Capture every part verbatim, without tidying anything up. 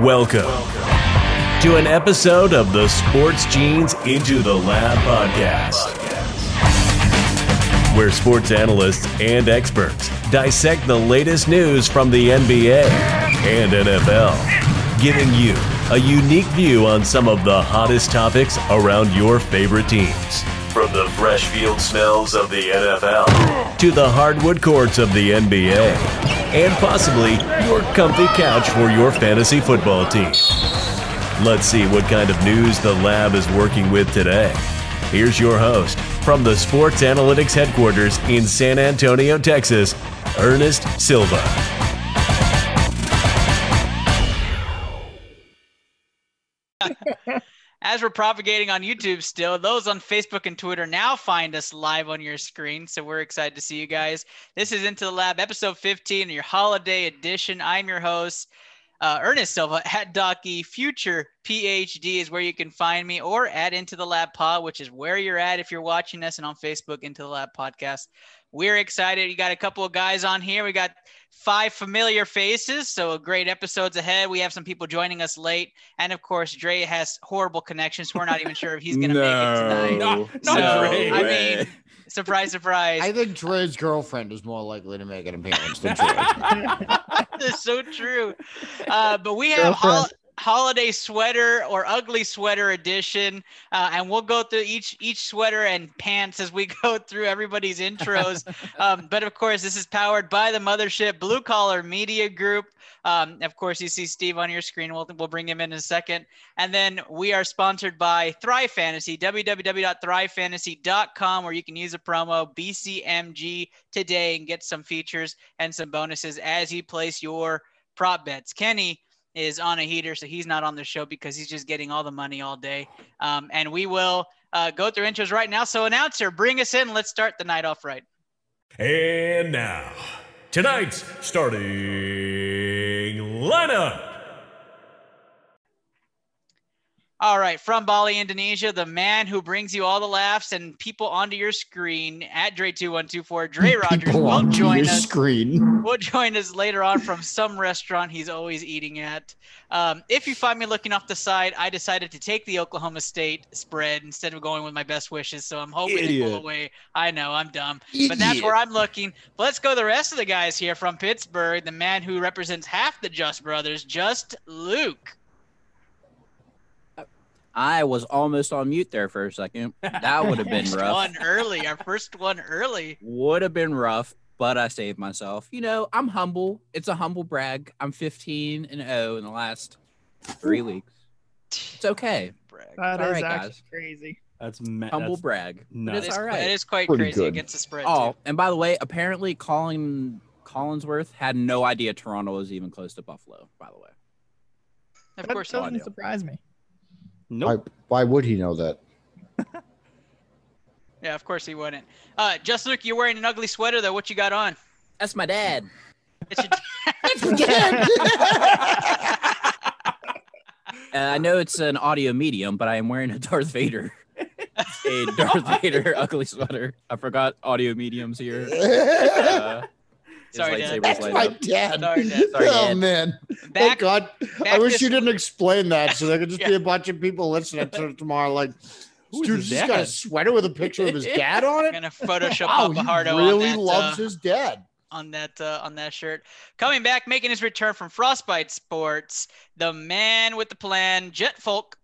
Welcome to an episode of the Sports Genes Into the Lab podcast, where sports analysts and experts dissect the latest news from the N B A and N F L, giving you a unique view on some of the hottest topics around your favorite teams. From the fresh field smells of the N F L to the hardwood courts of the N B A and possibly your comfy couch for your fantasy football team. Let's see what kind of news the lab is working with today. Here's your host from the Sports Analytics Headquarters in San Antonio, Texas, Ernest Silva. As we're propagating on YouTube still, those on Facebook and Twitter now find us live on your screen, so we're excited to see you guys. This is Into the Lab, episode fifteen, your holiday edition. I'm your host, uh, Ernest Silva, at Docky. Future P H D is where you can find me, or at Into the Lab Pod, which is where you're at if you're watching us, and on Facebook, Into the Lab Podcast. We're excited. You got a couple of guys on here. We got five familiar faces, so a great episode's ahead. We have some people joining us late, and of course, Dre has horrible connections. So we're not even sure if he's going to no, make it tonight. No, so, not Dre. I mean, surprise, surprise. I think Dre's girlfriend is more likely to make an appearance than Dre. That's so true. Uh, but we have hol- holiday sweater or ugly sweater edition, uh, and we'll go through each each sweater and pants as we go through everybody's intros. Um, but of course, this is powered by the mothership, Blue Collar Media Group. Um, of course, you see Steve on your screen. We'll, we'll bring him in in a second. And then we are sponsored by Thrive Fantasy, w w w dot thrive fantasy dot com, where you can use a promo B C M G today and get some features and some bonuses as you place your prop bets. Kenny is on a heater, so he's not on the show because he's just getting all the money all day. Um, and we will uh, go through intros right now. So announcer, bring us in. Let's start the night off right. And now, tonight's starting lineup. All right, from Bali, Indonesia, the man who brings you all the laughs and people onto your screen, at Dre two one two four, Dre Rogers will join us. Screen. Will join us later on from some restaurant he's always eating at. Um, if you find me looking off the side, I decided to take the Oklahoma State spread instead of going with my best wishes, so I'm hoping Idiot. to pull away. I know, I'm dumb, Idiot. but that's where I'm looking. But let's go to the rest of the guys here from Pittsburgh, the man who represents half the Just Brothers, Just Luke. I was almost on mute there for a second. That would have been rough. One early, our first one early. Would have been rough, but I saved myself. You know, I'm humble. It's a humble brag. I'm fifteen and oh in the last three weeks. It's okay. That all is right, guys. Crazy. That's me- humble that's brag. Nuts. It is all right. It is quite Pretty crazy good. against the spread. Oh, too. And by the way, apparently Colin Collinsworth had no idea Toronto was even close to Buffalo. By the way, of that course, doesn't audio. surprise me. Nope. Why, why would he know that? Yeah, of course he wouldn't. Uh, Just Luke, you're wearing an ugly sweater, though. What you got on? That's my dad. It's your dad. It's my dad. uh, I know it's an audio medium, but I am wearing a Darth Vader. A Darth Vader ugly sweater. I forgot audio mediums here. Uh, Sorry, Dad. That's my dad. Sorry, Dad. Sorry, Dad. Oh, man. Back, oh, God. I wish you didn't explain that so there could just yeah. be a bunch of people listening to it tomorrow like, dude's just got a sweater with a picture of his dad on it? I'm going to Photoshop wow, Papahardo really on that. He really loves uh, his dad. On that, uh, on that shirt. Coming back, making his return from Frostbite Sports, the man with the plan, Jetfolk.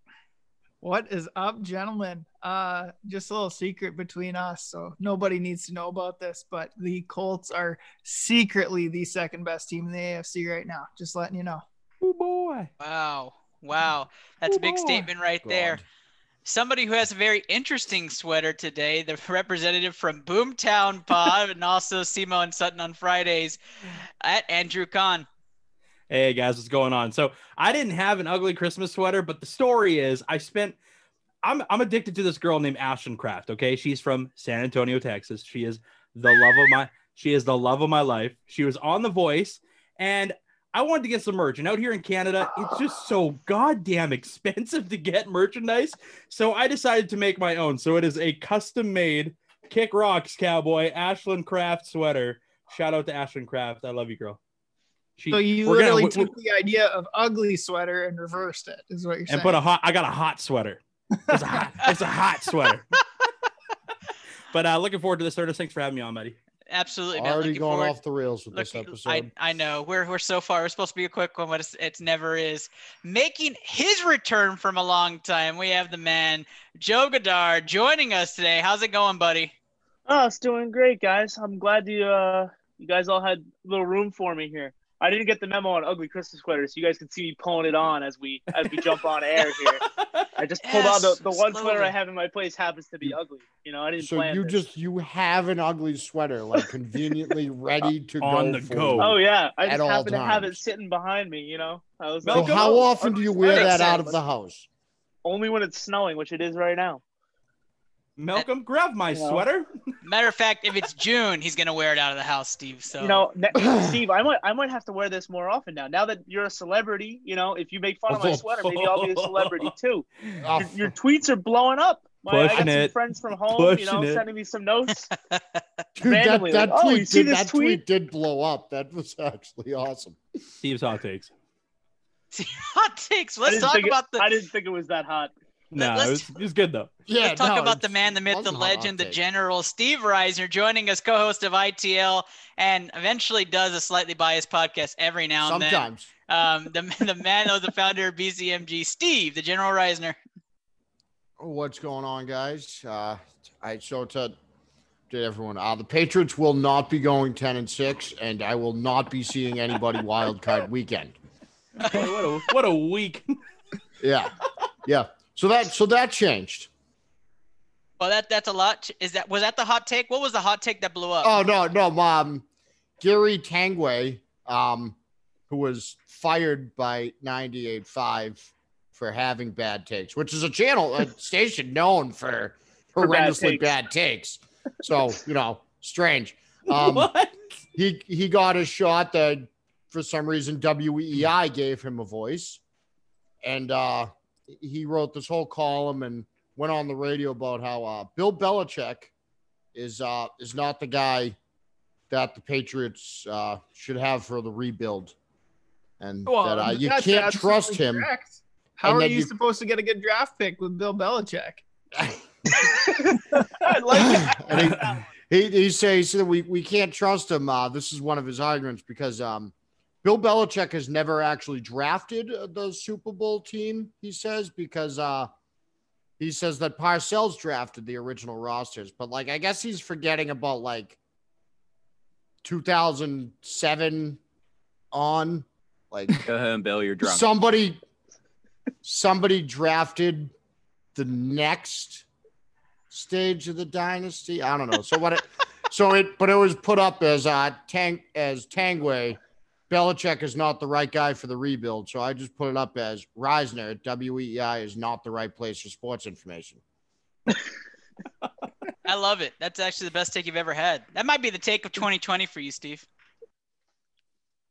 What is up, gentlemen? Uh, just a little secret between us, so nobody needs to know about this, but the Colts are secretly the second best team in the A F C right now. Just letting you know. Oh, boy. Wow. Wow. That's Ooh a big boy. statement right God. there. Somebody who has a very interesting sweater today, the representative from Boomtown Pod and also Simo and Sutton on Fridays, at Andrew Kahn. Hey, guys, what's going on? So I didn't have an ugly Christmas sweater, but the story is I spent – I'm I'm addicted to this girl named Ashland Craft, okay? She's from San Antonio, Texas. She is the love of my – she is the love of my life. She was on The Voice, and I wanted to get some merch. And out here in Canada, it's just so goddamn expensive to get merchandise, so I decided to make my own. So it is a custom-made Kick Rocks Cowboy Ashland Craft sweater. Shout out to Ashland Craft. I love you, girl. She, so you literally gonna, took the idea of ugly sweater and reversed it, is what you're saying. And put a hot, I got a hot sweater. It's a hot, it's a hot sweater. But uh, looking forward to this, Ernest. Thanks for having me on, buddy. Absolutely, man. Already gone off the rails with looking, this episode. I, I know. We're we're so far. We're supposed to be a quick one, but it's, it's never is. Making his return from a long time, we have the man, Joe Godard, joining us today. How's it going, buddy? Oh, it's doing great, guys. I'm glad you, uh, you guys all had a little room for me here. I didn't get the memo on ugly Christmas sweaters, so you guys can see me pulling it on as we as we jump on air here. I just pulled yes, out the, the one sweater I have in my place happens to be ugly. You know, I didn't so plan you this. Just you have an ugly sweater like conveniently ready to go on the go. Oh yeah, I just happen to have it sitting behind me. You know, I was. Like, so how often do you wear that out of the house? Only when it's snowing, which it is right now. Malcolm, grab my yeah. sweater. Matter of fact, if it's June, he's gonna wear it out of the house, Steve. So you know, Steve, I might, I might have to wear this more often now. Now that you're a celebrity, you know, if you make fun of my sweater, maybe I'll be a celebrity too. Your, your tweets are blowing up. My, I got it. Some friends from home, Pushing you know, it. Sending me some notes. Dude, that, that, like, tweet, oh, you see did, that tweet? tweet did blow up. That was actually awesome. Steve's hot takes. Hot takes. Let's talk about it, the. I didn't think it was that hot. No, it was, it was good, though. Yeah, let's talk no, about the man, the myth, the legend, the general, Steve Reisner, joining us, co-host of I T L, and eventually does a slightly biased podcast every now and Sometimes. then. Sometimes. Um, the, the man that was the founder of B C M G, Steve, the General Reisner. What's going on, guys? Uh, I so to, to everyone, uh, the Patriots will not be going ten and six, and I will not be seeing anybody wild card weekend. What a, what a week. Yeah, yeah. So that so that changed. Well, that that's a lot. Is that was that the hot take? What was the hot take that blew up? Oh no, no, mom, Gary Tanguay, um, who was fired by ninety-eight point five for having bad takes, which is a channel, a station known for horrendously for bad, takes. bad takes. So you know, strange. Um, what? He he got a shot that for some reason W E I gave him a voice, and. uh He wrote this whole column and went on the radio about how uh, Bill Belichick is uh, is not the guy that the Patriots uh, should have for the rebuild, and well, that uh, you can't trust him. Correct. How are you, you supposed to get a good draft pick with Bill Belichick? I like that. He, he, he says that we we can't trust him. Uh, this is one of his arguments because. Um, Bill Belichick has never actually drafted the Super Bowl team, he says, because uh, he says that Parcells drafted the original rosters. But, like, I guess he's forgetting about, like, two thousand seven on. Like, go home, Bill, you're drunk. Somebody, somebody drafted the next stage of the dynasty. I don't know. So, what it, so it, but it was put up as, uh, Tang, as Tanguay. Belichick is not the right guy for the rebuild, so I just put it up as Reisner at W E I is not the right place for sports information. I love it. That's actually the best take you've ever had. That might be the take of twenty twenty for you, Steve.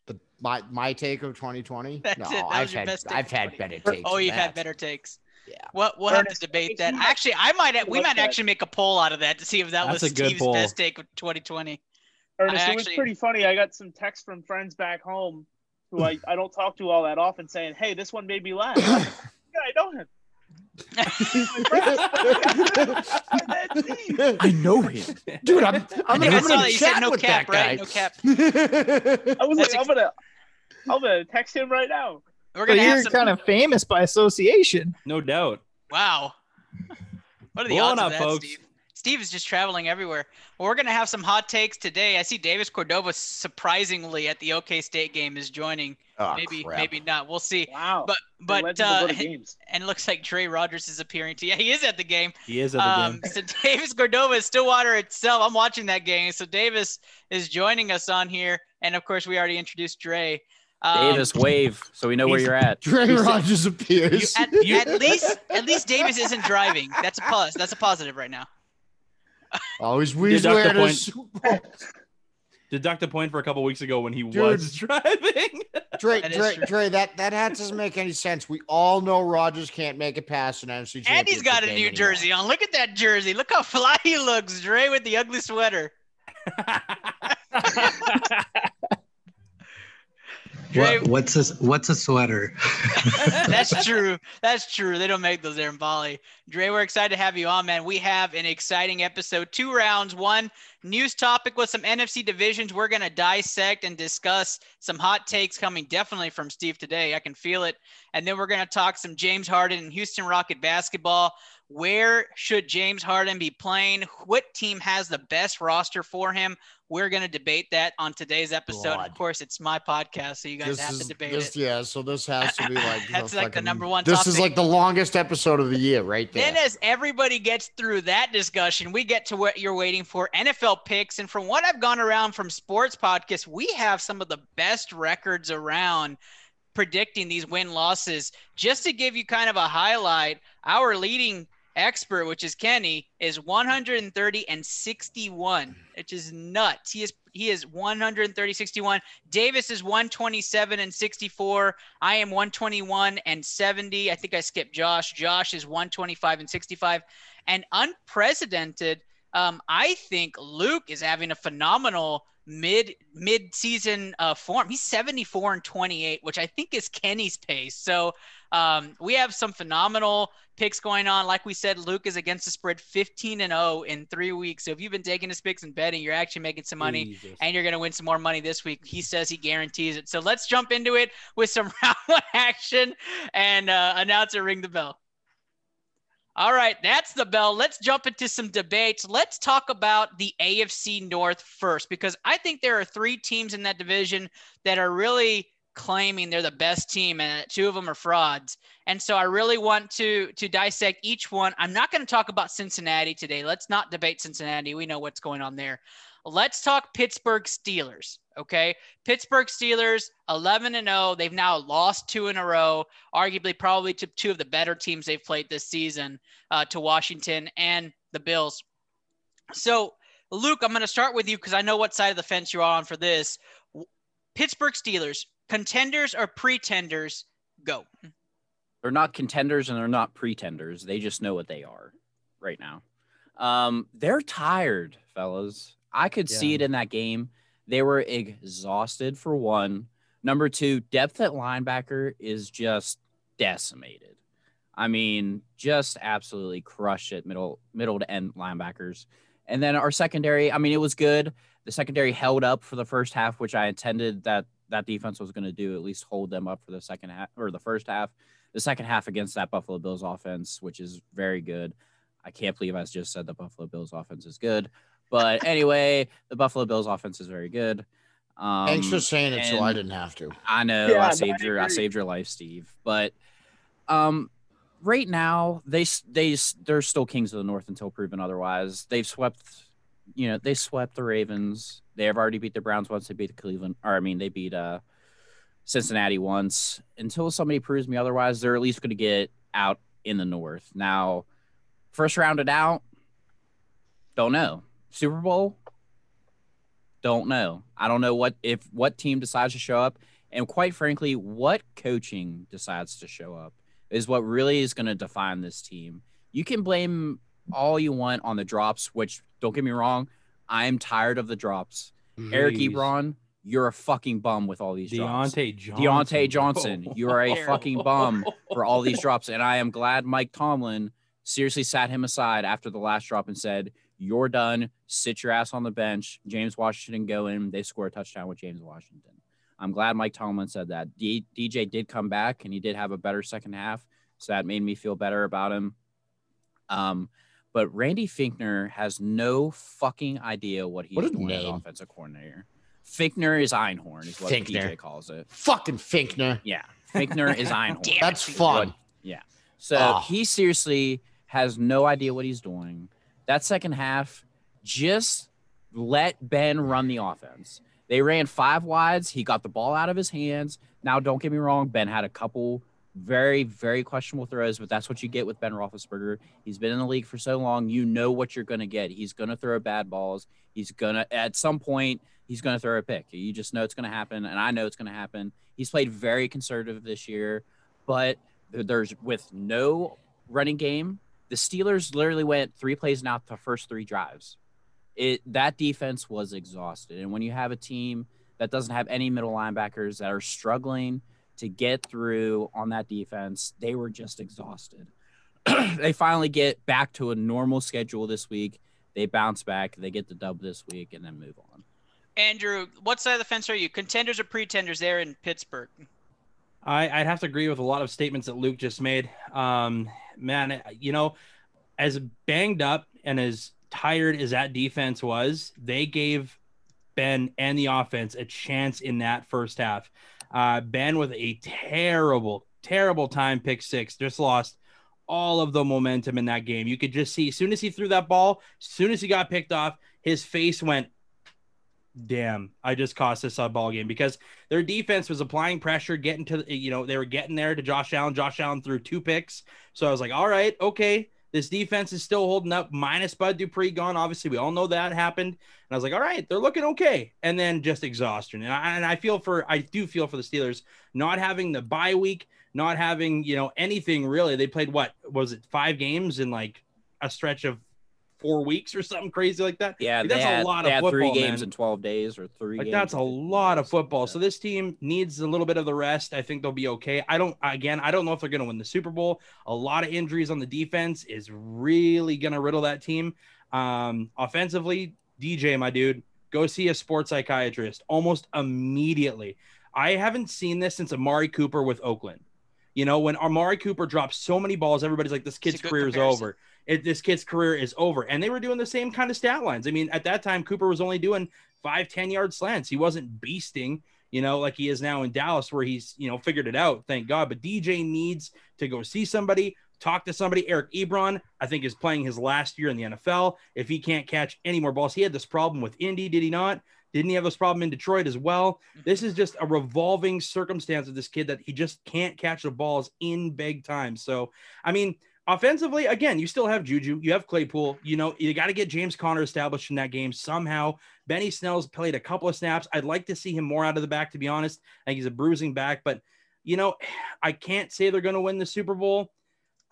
The my my take of twenty twenty? That's no, I've had I've had better takes. Oh, you've that. had better takes. Yeah. Well, we'll Ernest, have to debate that. Actually, I might have, we might actually make a poll out of that to see if that That's was Steve's poll. best take of twenty twenty. Ernest, actually, it was pretty funny. I got some texts from friends back home who I, I don't talk to all that often saying, hey, this one made me laugh. Yeah, I know him. I know him. Dude, I'm, I'm going to chat no with cap, that right? guy. No cap. I was That's like, ex- I'm going to I'm gonna text him right now. We're gonna so have you're some- kind of famous by association. No doubt. Wow. What are the Blowing odds up, of that, folks. Steve? Steve is just traveling everywhere. Well, we're going to have some hot takes today. I see Davis Cordova surprisingly at the OK State game is joining. Oh, maybe, crap. maybe not. We'll see. Wow. But, but, uh, and, and it looks like Dre Rogers is appearing to you. Yeah, he is at the game. He is at the um, game. So Davis Cordova is Stillwater itself. I'm watching that game. So Davis is joining us on here. And of course, we already introduced Dre. Um, Davis, wave, so we know where you're at. Dre you Rogers said, appears. You, at, at least, at least Davis isn't driving. That's a plus. That's a positive right now. Always oh, we wearing a Super Bowl. Deduct a point for a couple weeks ago when he Dude. was driving. Dre, that Dre, Dre, that, that hat doesn't make any sense. We all know Rodgers can't make a pass in N F C Championship. And he's got a new anymore. jersey on. Look at that jersey. Look how fly he looks. Dre with the ugly sweater. What, what's a what's a sweater? That's true. That's true. They don't make those there in Bali. Dre, we're excited to have you on, man. We have an exciting episode. Two rounds. One news topic with some N F C divisions. We're gonna dissect and discuss some hot takes coming definitely from Steve today. I can feel it. And then we're gonna talk some James Harden and Houston Rocket basketball. Where should James Harden be playing? What team has the best roster for him? We're going to debate that on today's episode. God. Of course, it's my podcast, so you guys this have is, to debate this, it. Yeah, so this has to be like... That's like fucking, the number one This topic. Is like the longest episode of the year right there. Then as everybody gets through that discussion, we get to what you're waiting for, N F L picks. And from what I've gone around from sports podcasts, we have some of the best records around predicting these win-losses. Just to give you kind of a highlight, our leading... expert, which is Kenny, is one hundred thirty and sixty-one, which is nuts. He is he is one hundred thirty sixty-one. Davis is one twenty-seven and sixty-four. I am one twenty-one and seventy. I think I skipped Josh. Josh is one twenty-five and sixty-five. And unprecedented, um, I think Luke is having a phenomenal mid mid season uh, form. He's seventy-four and twenty-eight, which I think is Kenny's pace. So um, we have some phenomenal picks going on. Like we said, Luke is against the spread fifteen and oh in three weeks. So if you've been taking his picks and betting, you're actually making some money Jesus. And you're going to win some more money this week. He says he guarantees it. So let's jump into it with some round one action and uh, announcer ring the bell. All right, that's the bell. Let's jump into some debates. Let's talk about the A F C North first, because I think there are three teams in that division that are really claiming they're the best team, and two of them are frauds. And so I really want to to dissect each one. I'm not going to talk about Cincinnati today. Let's not debate Cincinnati. We know what's going on there. Let's talk Pittsburgh Steelers. Okay. Pittsburgh Steelers, eleven and oh. They've now lost two in a row, arguably probably to two of the better teams they've played this season, uh, to Washington and the Bills. So, Luke, I'm going to start with you because I know what side of the fence you're on for this. Pittsburgh Steelers, contenders or pretenders? Go. They're not contenders and they're not pretenders. They just know what they are right now. Um, they're tired, fellas. I could yeah. see it in that game. They were exhausted, for one. Number two, depth at linebacker is just decimated. I mean, just absolutely crushed it, middle middle to end linebackers. And then our secondary, I mean, it was good. The secondary held up for the first half, which I intended that that defense was going to do, at least hold them up for the second half or the first half. The second half against that Buffalo Bills offense, which is very good. I can't believe I just said the Buffalo Bills offense is good. But anyway, the Buffalo Bills offense is very good. Um, Thanks for saying it, so I didn't have to. I know yeah, I saved your I saved your life, Steve. But um, right now they they they're still kings of the North until proven otherwise. They've swept, you know, they swept the Ravens. They have already beat the Browns once. They beat the Cleveland, or I mean, they beat uh, Cincinnati once. Until somebody proves me otherwise, they're at least going to get out in the North. Now, first rounded out, don't know. Super Bowl? Don't know. I don't know what if what team decides to show up. And quite frankly, what coaching decides to show up is what really is going to define this team. You can blame all you want on the drops, which, don't get me wrong, I am tired of the drops. Jeez. Eric Ebron, you're a fucking bum with all these drops. Diontae Johnson. Diontae Johnson, oh. You are a fucking bum for all these drops. And I am glad Mike Tomlin seriously sat him aside after the last drop and said, you're done. Sit your ass on the bench. James Washington go in. They score a touchdown with James Washington. I'm glad Mike Tomlin said that. D- DJ did come back, and he did have a better second half, so that made me feel better about him. Um, but Randy Fichtner has no fucking idea what he's what doing as offensive coordinator. Fichtner is Einhorn, is what Fichtner. D J calls it. Fucking Fichtner. Yeah, Fichtner is Einhorn. Damn, that's fun. What, yeah. So oh. he seriously has no idea what he's doing. That second half, just let Ben run the offense. They ran five wides. He got the ball out of his hands. Now, don't get me wrong. Ben had a couple very, very questionable throws, but that's what you get with Ben Roethlisberger. He's been in the league for so long. You know what you're going to get. He's going to throw bad balls. He's going to – at some point, he's going to throw a pick. You just know it's going to happen, and I know it's going to happen. He's played very conservative this year, but there's with no running game, the Steelers literally went three plays and out the first three drives. It that defense was exhausted. And when you have a team that doesn't have any middle linebackers that are struggling to get through on that defense. They were just exhausted. They finally get back to a normal schedule this week. They bounce back. They get the dub this week and then move on. Andrew, what side of the fence are you? Contenders or pretenders there in Pittsburgh? I, I'd have to agree with a lot of statements that Luke just made. Um, man, you know, as banged up and as tired as that defense was, they gave Ben and the offense a chance in that first half. Uh, Ben with a terrible, terrible time pick six, just lost all of the momentum in that game. You could just see, as soon as he threw that ball, as soon as he got picked off, his face went, damn, I just cost this a ball game, because their defense was applying pressure, getting to, you know, they were getting there to Josh Allen. Josh Allen threw two picks. So I was like, all right, okay, this defense is still holding up, minus Bud Dupree gone. Obviously, we all know that happened. And I was like, all right, they're looking okay. And then just exhaustion. And I, and I feel for, I do feel for the Steelers not having the bye week, not having, you know, anything really. They played what was it, five games in like a stretch of four weeks or something crazy like that. Yeah, like, that's had, a lot of football. Three games man. in twelve days, or three. Like games that's a lot of football. So this team needs a little bit of the rest. I think they'll be okay. I don't. Again, I don't know if they're going to win the Super Bowl. A lot of injuries on the defense is really going to riddle that team. Um, offensively, D J, my dude, go see a sports psychiatrist almost immediately. I haven't seen this since Amari Cooper with Oakland. You know, when Amari Cooper drops so many balls, everybody's like, this kid's career is over. It, this kid's career is over. And they were doing the same kind of stat lines. I mean, at that time, Cooper was only doing five, ten-yard slants. He wasn't beasting, you know, like he is now in Dallas, where he's, you know, figured it out, thank God. But D J needs to go see somebody, talk to somebody. Eric Ebron, I think, is playing his last year in the N F L. If he can't catch any more balls, he had this problem with Indy, did he not? Didn't he have this problem in Detroit as well? This is just a revolving circumstance of this kid that he just can't catch the balls in big time. So, I mean, offensively, again, you still have Juju. You have Claypool. You know, you got to get James Conner established in that game somehow. Benny Snell's played a couple of snaps. I'd like to see him more out of the back, to be honest. I think he's a bruising back. But, you know, I can't say they're going to win the Super Bowl.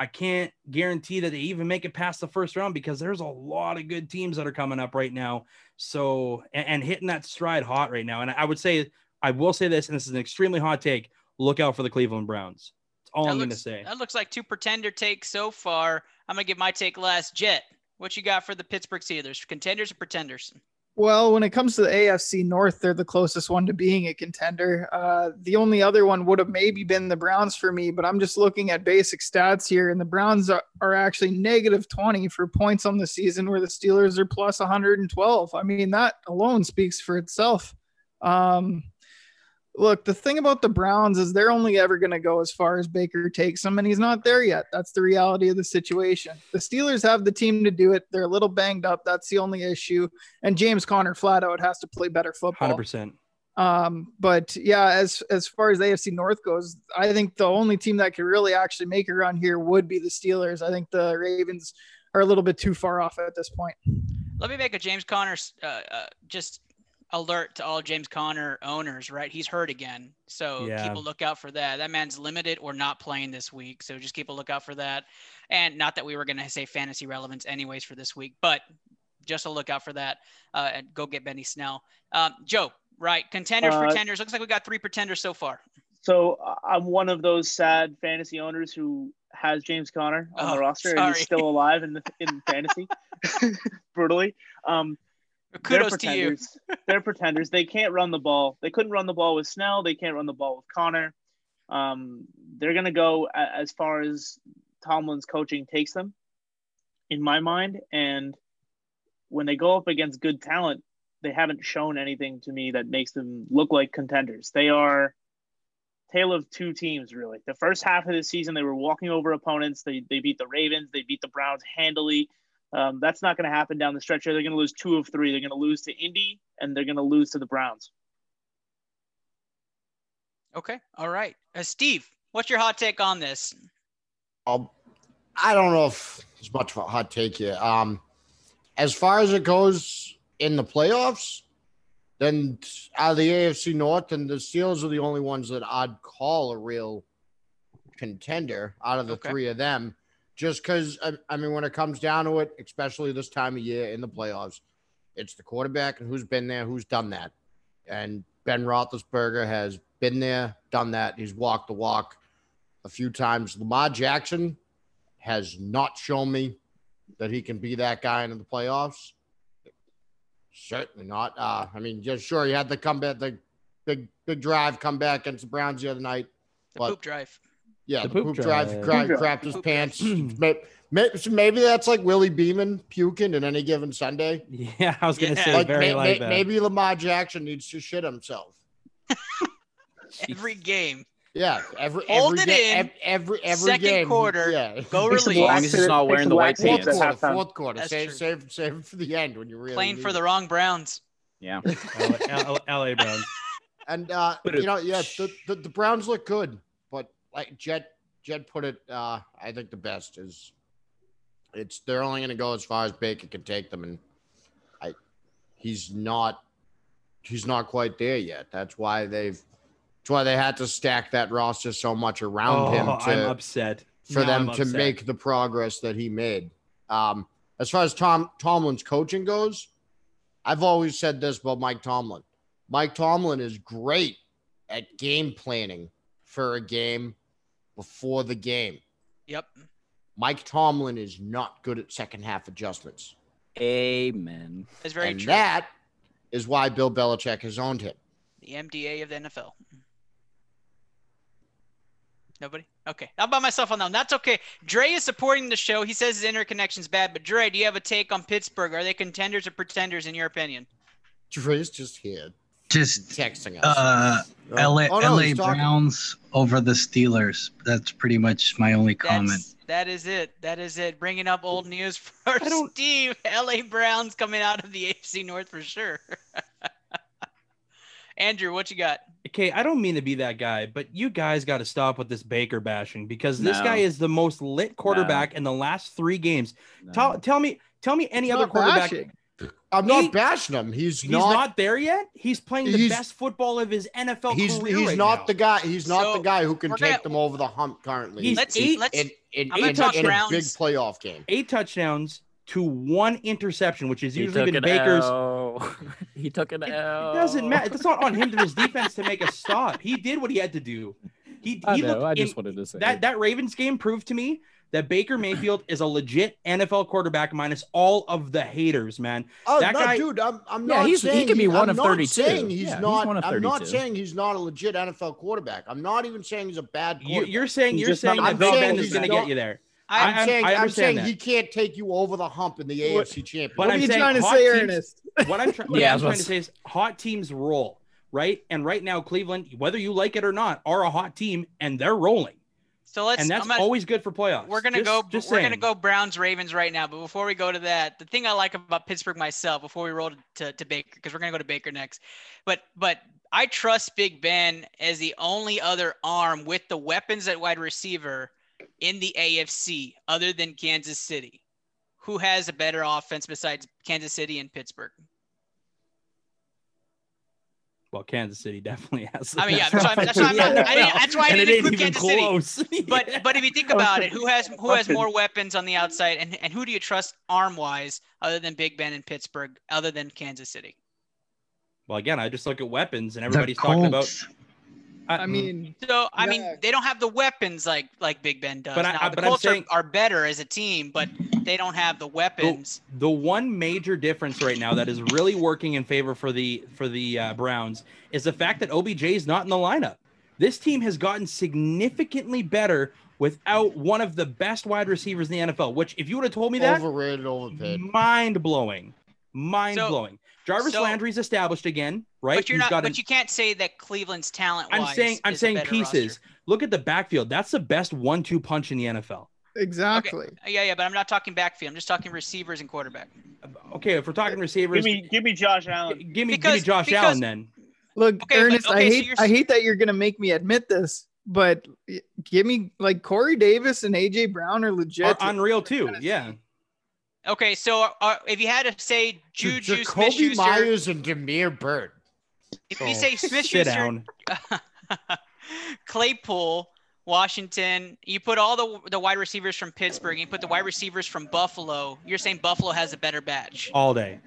I can't guarantee that they even make it past the first round, because there's a lot of good teams that are coming up right now. So, and, and hitting that stride hot right now. And I would say, I will say this, and this is an extremely hot take, look out for the Cleveland Browns. That's all that I'm going to say. That looks like two pretender takes so far. I'm going to give my take last. Jet, what you got for the Pittsburgh Steelers? Contenders or pretenders? Well, when it comes to the A F C North, they're the closest one to being a contender. Uh, the only other one would have maybe been the Browns for me, but I'm just looking at basic stats here, and the Browns are, are actually negative twenty for points on the season, where the Steelers are plus one hundred twelve. I mean, that alone speaks for itself. Um, look, the thing about the Browns is they're only ever going to go as far as Baker takes them, and he's not there yet. That's the reality of the situation. The Steelers have the team to do it. They're a little banged up. That's the only issue. And James Conner flat out has to play better football. one hundred percent. Um, but, yeah, as as far as A F C North goes, I think the only team that could really actually make a run here would be the Steelers. I think the Ravens are a little bit too far off at this point. Let me make a James Conner uh, uh, just – alert to all James Conner owners, right? He's hurt again. So yeah. Keep a lookout for that. That man's limited or not playing this week. So just keep a lookout for that. And not that we were going to say fantasy relevance anyways for this week, but just a lookout for that. Uh, and go get Benny Snell. Um, Joe, right? Contenders, uh, pretenders. Looks like we got three pretenders so far. So I'm one of those sad fantasy owners who has James Conner on oh, the roster sorry. and he's still alive in the, in fantasy. Brutally. Um, Kudos to you. They're pretenders. They can't run the ball. They couldn't run the ball with Snell. They can't run the ball with Conner. Um, they're going to go as far as Tomlin's coaching takes them, in my mind. And when they go up against good talent, they haven't shown anything to me that makes them look like contenders. They are tale of two teams, really. The first half of the season, they were walking over opponents. They, they beat the Ravens. They beat the Browns handily. Um, that's not going to happen down the stretch here. They're going to lose two of three. They're going to lose to Indy, and they're going to lose to the Browns. Okay. All right. Uh, Steve, what's your hot take on this? Um, I don't know if there's much of a hot take here. Um, as far as it goes in the playoffs, then out of the A F C North, and the Steelers are the only ones that I'd call a real contender out of the okay. three of them. Just because, I mean, when it comes down to it, especially this time of year in the playoffs, it's the quarterback and who's been there, who's done that. And Ben Roethlisberger has been there, done that. He's walked the walk a few times. Lamar Jackson has not shown me that he can be that guy into the playoffs. Certainly not. Uh, I mean, just sure, he had the comeback, the big big drive comeback against the Browns the other night. The but, poop drive. Yeah, the, the poop, poop drive, drive, drive, drive crapped his poop pants. maybe, maybe that's like Willie Beeman puking in Any Given Sunday. Yeah, I was going to yeah. say like, very may, like may, maybe Lamar Jackson needs to shit himself. Every game. Yeah, every Hold every, it ga- in, every, every second game. Second quarter, yeah. Go release. As long as he's not wearing the white pants. Fourth quarter, fourth quarter. Save, save, save it for the end when you really Playing for it. The wrong Browns. Yeah, L A Browns. And, uh, you know, yeah, the, the, the Browns look good. But like Jet, Jet put it, uh, I think the best is it's they're only going to go as far as Baker can take them. And I, he's not he's not quite there yet. That's why they've. That's why they had to stack that roster so much around oh, him to, I'm upset. for no, them I'm to upset. make the progress that he made. Um, as far as Tom Tomlin's coaching goes, I've always said this about Mike Tomlin. Mike Tomlin is great at game planning for a game before the game. Yep. Mike Tomlin is not good at second half adjustments. Amen. That's very and true. That is why Bill Belichick has owned him. The M D A of the N F L. Nobody? Okay. I'll buy myself on that one. That's okay. Dre is supporting the show. He says his interconnection's bad, but Dre, do you have a take on Pittsburgh? Are they contenders or pretenders in your opinion? Dre's just here. Just texting us. Uh, oh. L A, oh, no, L A Browns over the Steelers. That's pretty much my only comment. That's, that is it. That is it. Bringing up old news for Steve. L A Browns coming out of the A F C North for sure. Andrew, what you got? Okay, I don't mean to be that guy, but you guys got to stop with this Baker bashing because this no. guy is the most lit quarterback no. in the last three games. No. Tell, tell me, tell me any he's other quarterback. Bashing. I'm not he, bashing him. He's, he's not, not there yet. He's playing the he's, best football of his N F L he's, career. He's right not now. the guy. He's not so, the guy who can take gonna, them over the hump currently. He's let's eight, let's, in, in, in, in, in a big playoff game. Eight touchdowns to one interception, which is usually been Baker's. L. He took an it, L. It doesn't matter. It's not on him to his defense to make a stop. He did what he had to do. He, I he know. Looked I just in, wanted to say that, that Ravens game proved to me that Baker Mayfield is a legit N F L quarterback minus all of the haters, man. Oh, that no, guy, dude, I'm, I'm not yeah, he's, saying he can be he, one I'm of thirty-two. He's yeah, not, he's one of thirty-two. I'm not saying he's not a legit N F L quarterback. I'm not even saying he's a bad quarterback. You, you're saying he's you're saying that Big Ben is going to get you there. I'm, I'm saying, I'm saying he can't take you over the hump in the A F C what, Championship. What, what are you trying to say, teams, Ernest? What I'm, tra- what yeah, I'm trying to say is hot teams roll, right? And right now, Cleveland, whether you like it or not, are a hot team, and they're rolling. So let's. And that's gonna, always good for playoffs. We're gonna just, go. Just we're saying. gonna go Browns Ravens right now. But before we go to that, the thing I like about Pittsburgh myself, before we roll to, to, to Baker, because we're gonna go to Baker next. But but I trust Big Ben as the only other arm with the weapons at wide receiver in the A F C, other than Kansas City. Who has a better offense besides Kansas City and Pittsburgh? Well, Kansas City definitely has. I mean, yeah, that's why I'm, that's why I'm not, I didn't, that's why I didn't include Kansas close. City. But yeah. but if you think about it, who has who has more weapons on the outside, and, and who do you trust arm wise other than Big Ben and Pittsburgh, other than Kansas City? Well, again, I just look at weapons, and everybody's talking about. I mean, so I yeah. mean, they don't have the weapons like like Big Ben does. But now, I, the but Colts I'm saying, are, are better as a team, but they don't have the weapons. The, the one major difference right now that is really working in favor for the for the uh, Browns is the fact that O B J is not in the lineup. This team has gotten significantly better without one of the best wide receivers in the N F L. Which, if you would have told me that, overrated, overpaid, mind blowing, mind so, blowing. Jarvis so, Landry's established again, right? But, you're not, but an, you can't say that Cleveland's talent. I'm saying, I'm saying pieces. Roster. Look at the backfield. That's the best one two punch in the N F L. Exactly. Okay. Yeah, yeah, but I'm not talking backfield. I'm just talking receivers and quarterback. Okay, if we're talking receivers, give me, give me Josh Allen. Give me, because, give me Josh because, Allen then. Look, okay, Ernest, but, okay, I hate, so I hate that you're gonna make me admit this, but give me like Corey Davis and A J Brown are legit. Are unreal too. Yeah. Okay, so uh, if you had to say Juju Jacoby Smith-Schuster, Myers and Demir Bird. If you oh, say Smith-Schuster, Claypool, Washington, you put all the the wide receivers from Pittsburgh, you put the wide receivers from Buffalo. You're saying Buffalo has a better batch all day.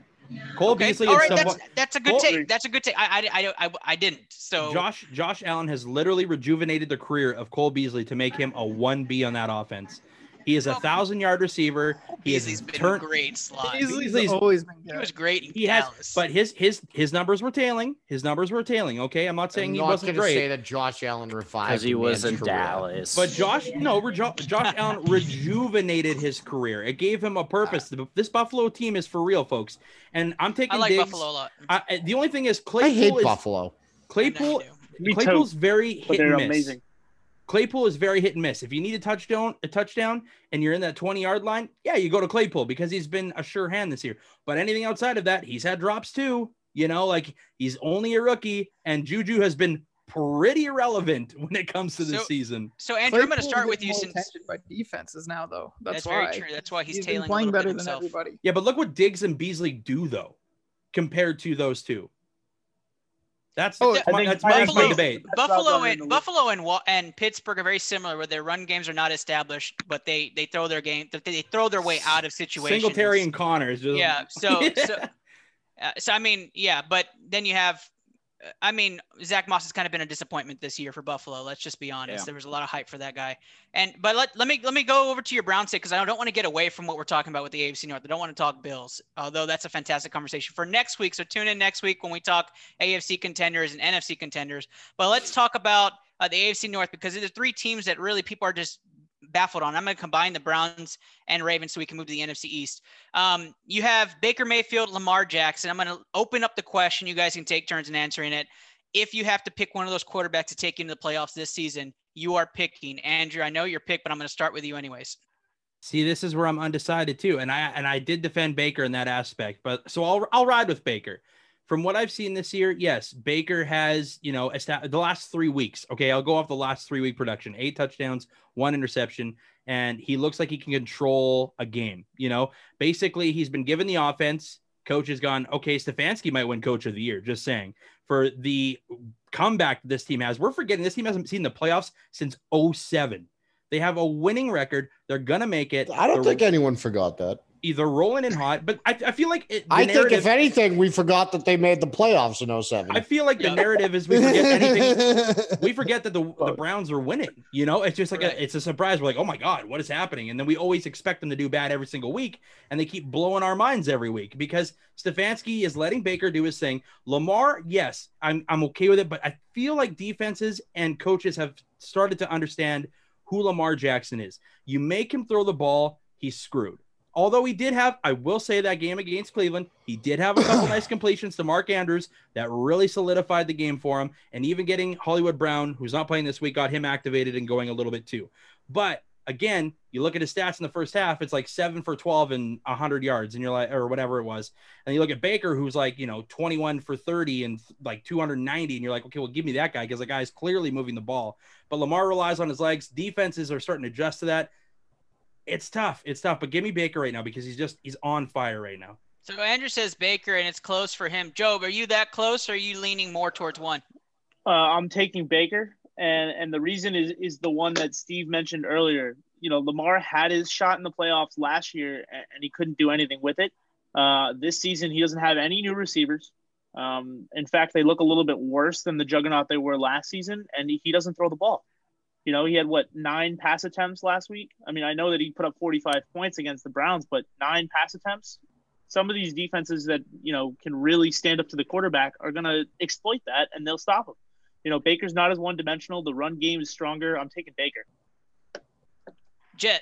Cole okay. Beasley. All right, that's, that's a good Cole, take. That's a good take. I, I, I, I didn't. So Josh Josh Allen has literally rejuvenated the career of Cole Beasley to make him a one B on that offense. He is a thousand yard receiver. He Beasley's been turn- great slot. Beasley's, Beasley's always been good. He was great. In he Dallas. has, but his his his numbers were tailing. His numbers were tailing. Okay, I'm not saying I'm he not wasn't great. Say that Josh Allen revived because he was in career. Dallas. But Josh, no, re- Josh Allen rejuvenated his career. It gave him a purpose. Uh, this Buffalo team is for real, folks. And I'm taking. I like digs. Buffalo a lot. I, the only thing is Claypool. I hate is, Buffalo. Claypool. Claypool's very hit and miss. Amazing. Claypool is very hit and miss. If you need a touchdown, a touchdown, and you're in that twenty-yard line, yeah, you go to Claypool because he's been a sure hand this year. But anything outside of that, he's had drops too. You know, like he's only a rookie, and Juju has been pretty irrelevant when it comes to this so, season. So, Andrew, Claypool I'm going to start with you since by defenses now, though. That's, that's why. Very true. That's why he's, he's tailing playing a better bit than himself. Everybody. Yeah, but look what Diggs and Beasley do though, compared to those two. That's oh, the, my, that's Buffalo, my debate. Buffalo and Buffalo and and Pittsburgh are very similar, where their run games are not established, but they they throw their game they throw their way out of situations. Singletary and Connor, just... yeah. So so, uh, so I mean, yeah. But then you have, I mean, Zach Moss has kind of been a disappointment this year for Buffalo. Let's just be honest. Yeah. There was a lot of hype for that guy. And but let let me let me go over to your Browns take because I don't want to get away from what we're talking about with the A F C North. I don't want to talk Bills, although that's a fantastic conversation for next week. So tune in next week when we talk A F C contenders and N F C contenders. But let's talk about uh, the A F C North because there's three teams that really people are just baffled on. I'm going to combine the Browns and Ravens so we can move to the N F C East. Um, you have Baker Mayfield, Lamar Jackson. I'm going to open up the question. You guys can take turns in answering it. If you have to pick one of those quarterbacks to take into the playoffs this season, you are picking. Andrew, I know your pick, but I'm going to start with you anyways. See, this is where I'm undecided too. And I, and I did defend Baker in that aspect, but so I'll, I'll ride with Baker. From what I've seen this year, yes, Baker has, you know, the last three weeks. Okay, I'll go off the last three-week production. Eight touchdowns, one interception, and he looks like he can control a game, you know. Basically, he's been given the offense. Coach has gone, okay, Stefanski might win coach of the year, just saying. For the comeback this team has, we're forgetting this team hasn't seen the playoffs since oh seven. They have a winning record. They're going to make it. I don't They're- think anyone forgot that. Either rolling in hot, but I, I feel like it, I think if anything, we forgot that they made the playoffs in oh seven. I feel like yeah. the narrative is we forget anything. We forget that the, the Browns are winning. You know, it's just like right. a, it's a surprise. We're like, oh my God, what is happening? And then we always expect them to do bad every single week, and they keep blowing our minds every week because Stefanski is letting Baker do his thing. Lamar, yes, I'm I'm okay with it, but I feel like defenses and coaches have started to understand who Lamar Jackson is. You make him throw the ball, he's screwed. Although he did have, I will say that game against Cleveland, he did have a couple nice completions to Mark Andrews that really solidified the game for him. And even getting Hollywood Brown, who's not playing this week, got him activated and going a little bit too. But again, you look at his stats in the first half, it's like seven for twelve and one hundred yards and you're like, or whatever it was. And you look at Baker, who's like, you know, twenty-one for thirty and like two hundred ninety. And you're like, okay, well, give me that guy because the guy's clearly moving the ball. But Lamar relies on his legs. Defenses are starting to adjust to that. It's tough. It's tough. But give me Baker right now because he's just he's on fire right now. So Andrew says Baker, and it's close for him. Job, are you that close, or are you leaning more towards one? Uh, I'm taking Baker, and and the reason is is the one that Steve mentioned earlier. You know, Lamar had his shot in the playoffs last year, and, and he couldn't do anything with it. Uh, this season, he doesn't have any new receivers. Um, in fact, they look a little bit worse than the juggernaut they were last season, and he, he doesn't throw the ball. You know, he had, what, nine pass attempts last week? I mean, I know that he put up forty-five points against the Browns, but nine pass attempts? Some of these defenses that, you know, can really stand up to the quarterback are going to exploit that, and they'll stop him. You know, Baker's not as one-dimensional. The run game is stronger. I'm taking Baker. Jet.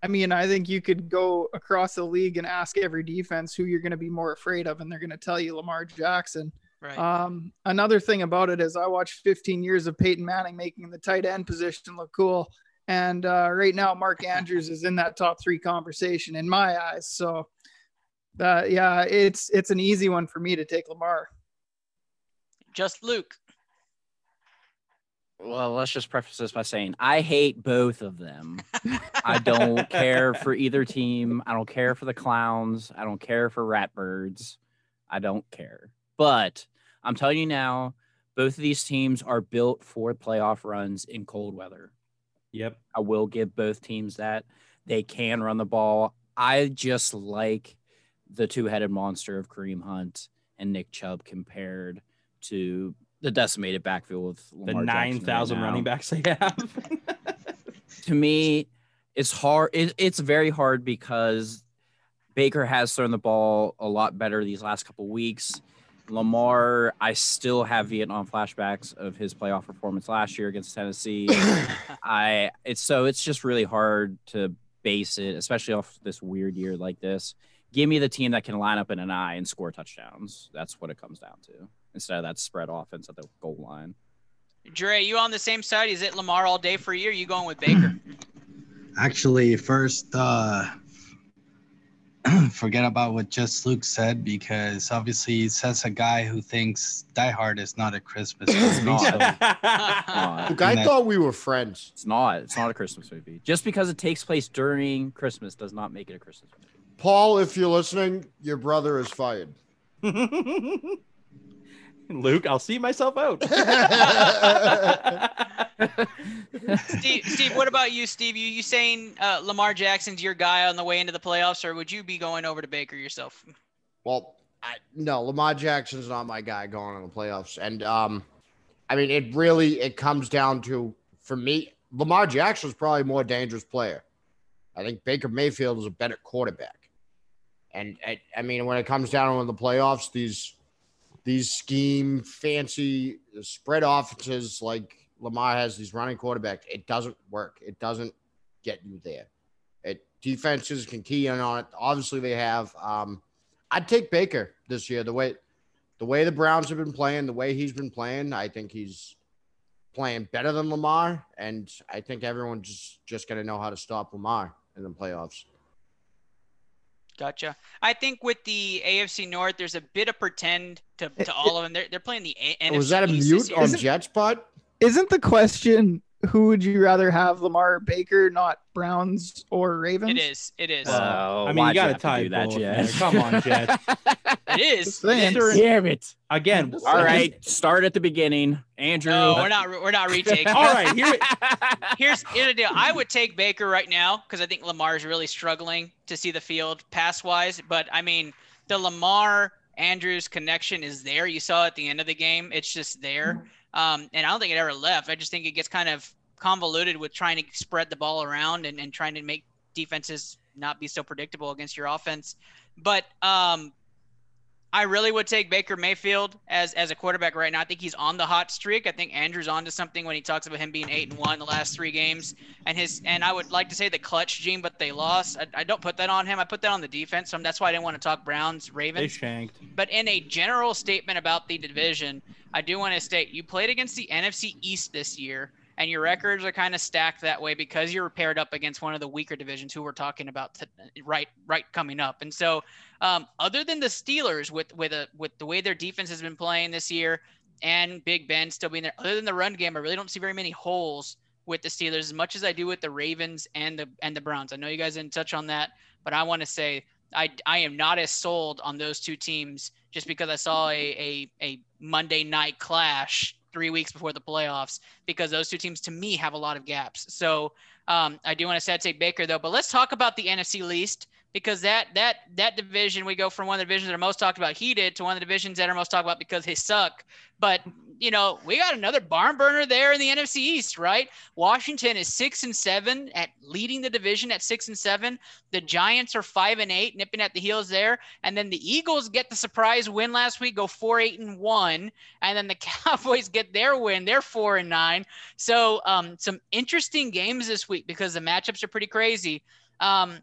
I mean, I think you could go across the league and ask every defense who you're going to be more afraid of, and they're going to tell you Lamar Jackson. Right. Um, another thing about it is I watched fifteen years of Peyton Manning making the tight end position look cool. And uh, right now, Mark Andrews is in that top three conversation in my eyes. So, uh, yeah, it's it's an easy one for me to take Lamar. Just Luke. Well, let's just preface this by saying I hate both of them. I don't care for either team. I don't care for the clowns. I don't care for ratbirds. I don't care. But I'm telling you now, both of these teams are built for playoff runs in cold weather. Yep. I will give both teams that. They can run the ball. I just like the two-headed monster of Kareem Hunt and Nick Chubb compared to the decimated backfield with Lamar the nine thousand right running backs they have. To me, it's hard. It, it's very hard because Baker has thrown the ball a lot better these last couple weeks. Lamar, I still have Vietnam flashbacks of his playoff performance last year against Tennessee. I it's so it's just really hard to base it, especially off this weird year like this. Give me the team that can line up in an eye and score touchdowns. That's what it comes down to, instead of that spread offense at the goal line. Dre, you on the same side? Is it Lamar all day for a year? You going with Baker? Actually, first, uh, forget about what Just Luke said, because obviously he says a guy who thinks Die Hard is not a Christmas movie. Not. So, uh, Luke, I that, thought we were friends. It's not. It's not a Christmas movie. Just because it takes place during Christmas does not make it a Christmas movie. Paul, if you're listening, your brother is fired. Luke, I'll see myself out. Steve, Steve, what about you, Steve? You you saying uh, Lamar Jackson's your guy on the way into the playoffs, or would you be going over to Baker yourself? Well, I, no, Lamar Jackson's not my guy going in the playoffs. And, um, I mean, it really it comes down to, for me, Lamar Jackson's probably a more dangerous player. I think Baker Mayfield is a better quarterback. And, I, I mean, when it comes down to the playoffs, these – these scheme, fancy spread offenses like Lamar has, these running quarterbacks, it doesn't work. It doesn't get you there. It, defenses can key in on it. Obviously, they have. Um, I'd take Baker this year. The way the way the Browns have been playing, the way he's been playing, I think he's playing better than Lamar, and I think everyone's just, just going to know how to stop Lamar in the playoffs. Gotcha. I think with the A F C North, there's a bit of pretend to, to all of them. They're, they're playing the N F C East. Was that a mute on Jets pod? Isn't the question, who would you rather have, Lamar or Baker, not Browns or Ravens? It is. It is. Well, I mean, you got to tie that, Jets. Come on, Jets. It is. Damn it. Again. All right. Start at the beginning. Andrew. No, we're not, we're not retaking. All right. Here we- here's, here's the deal. I would take Baker right now because I think Lamar is really struggling to see the field pass-wise. But, I mean, the Lamar-Andrews connection is there. You saw it at the end of the game. It's just there. Um, and I don't think it ever left. I just think it gets kind of convoluted with trying to spread the ball around and, and trying to make defenses not be so predictable against your offense. But um, I really would take Baker Mayfield as, as a quarterback right now. I think he's on the hot streak. I think Andrew's onto something when he talks about him being eight and one in the last three games. And his and I would like to say the clutch gene, but they lost. I, I don't put that on him. I put that on the defense. So that's why I didn't want to talk Browns, Ravens. They shanked. But in a general statement about the division, I do want to state you played against the N F C East this year. And your records are kind of stacked that way because you're paired up against one of the weaker divisions who we're talking about to, right right coming up. And so um, other than the Steelers with with a, with the way their defense has been playing this year and Big Ben still being there, other than the run game, I really don't see very many holes with the Steelers as much as I do with the Ravens and the and the Browns. I know you guys didn't touch on that, but I want to say I, I am not as sold on those two teams just because I saw a a, a Monday night clash three weeks before the playoffs, because those two teams to me have a lot of gaps. So um, I do want to say I'd take Baker though, but let's talk about the N F C East, because that, that, that division, we go from one of the divisions that are most talked about heated to one of the divisions that are most talked about because they suck. But you know, we got another barn burner there in the N F C East, right? Washington is six and seven at leading the division at six and seven. The Giants are five and eight, nipping at the heels there. And then the Eagles get the surprise win last week, go four, eight and one. And then the Cowboys get their win. They're four and nine. So um, some interesting games this week because the matchups are pretty crazy. Um,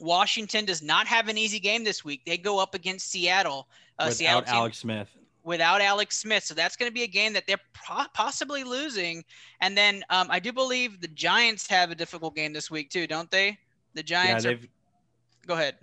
Washington does not have an easy game this week. They go up against Seattle. Uh, Without Seattle team. Alex Smith. Without Alex Smith. So that's going to be a game that they're possibly losing. And then um, I do believe the Giants have a difficult game this week too, don't they? The Giants yeah, are – go ahead.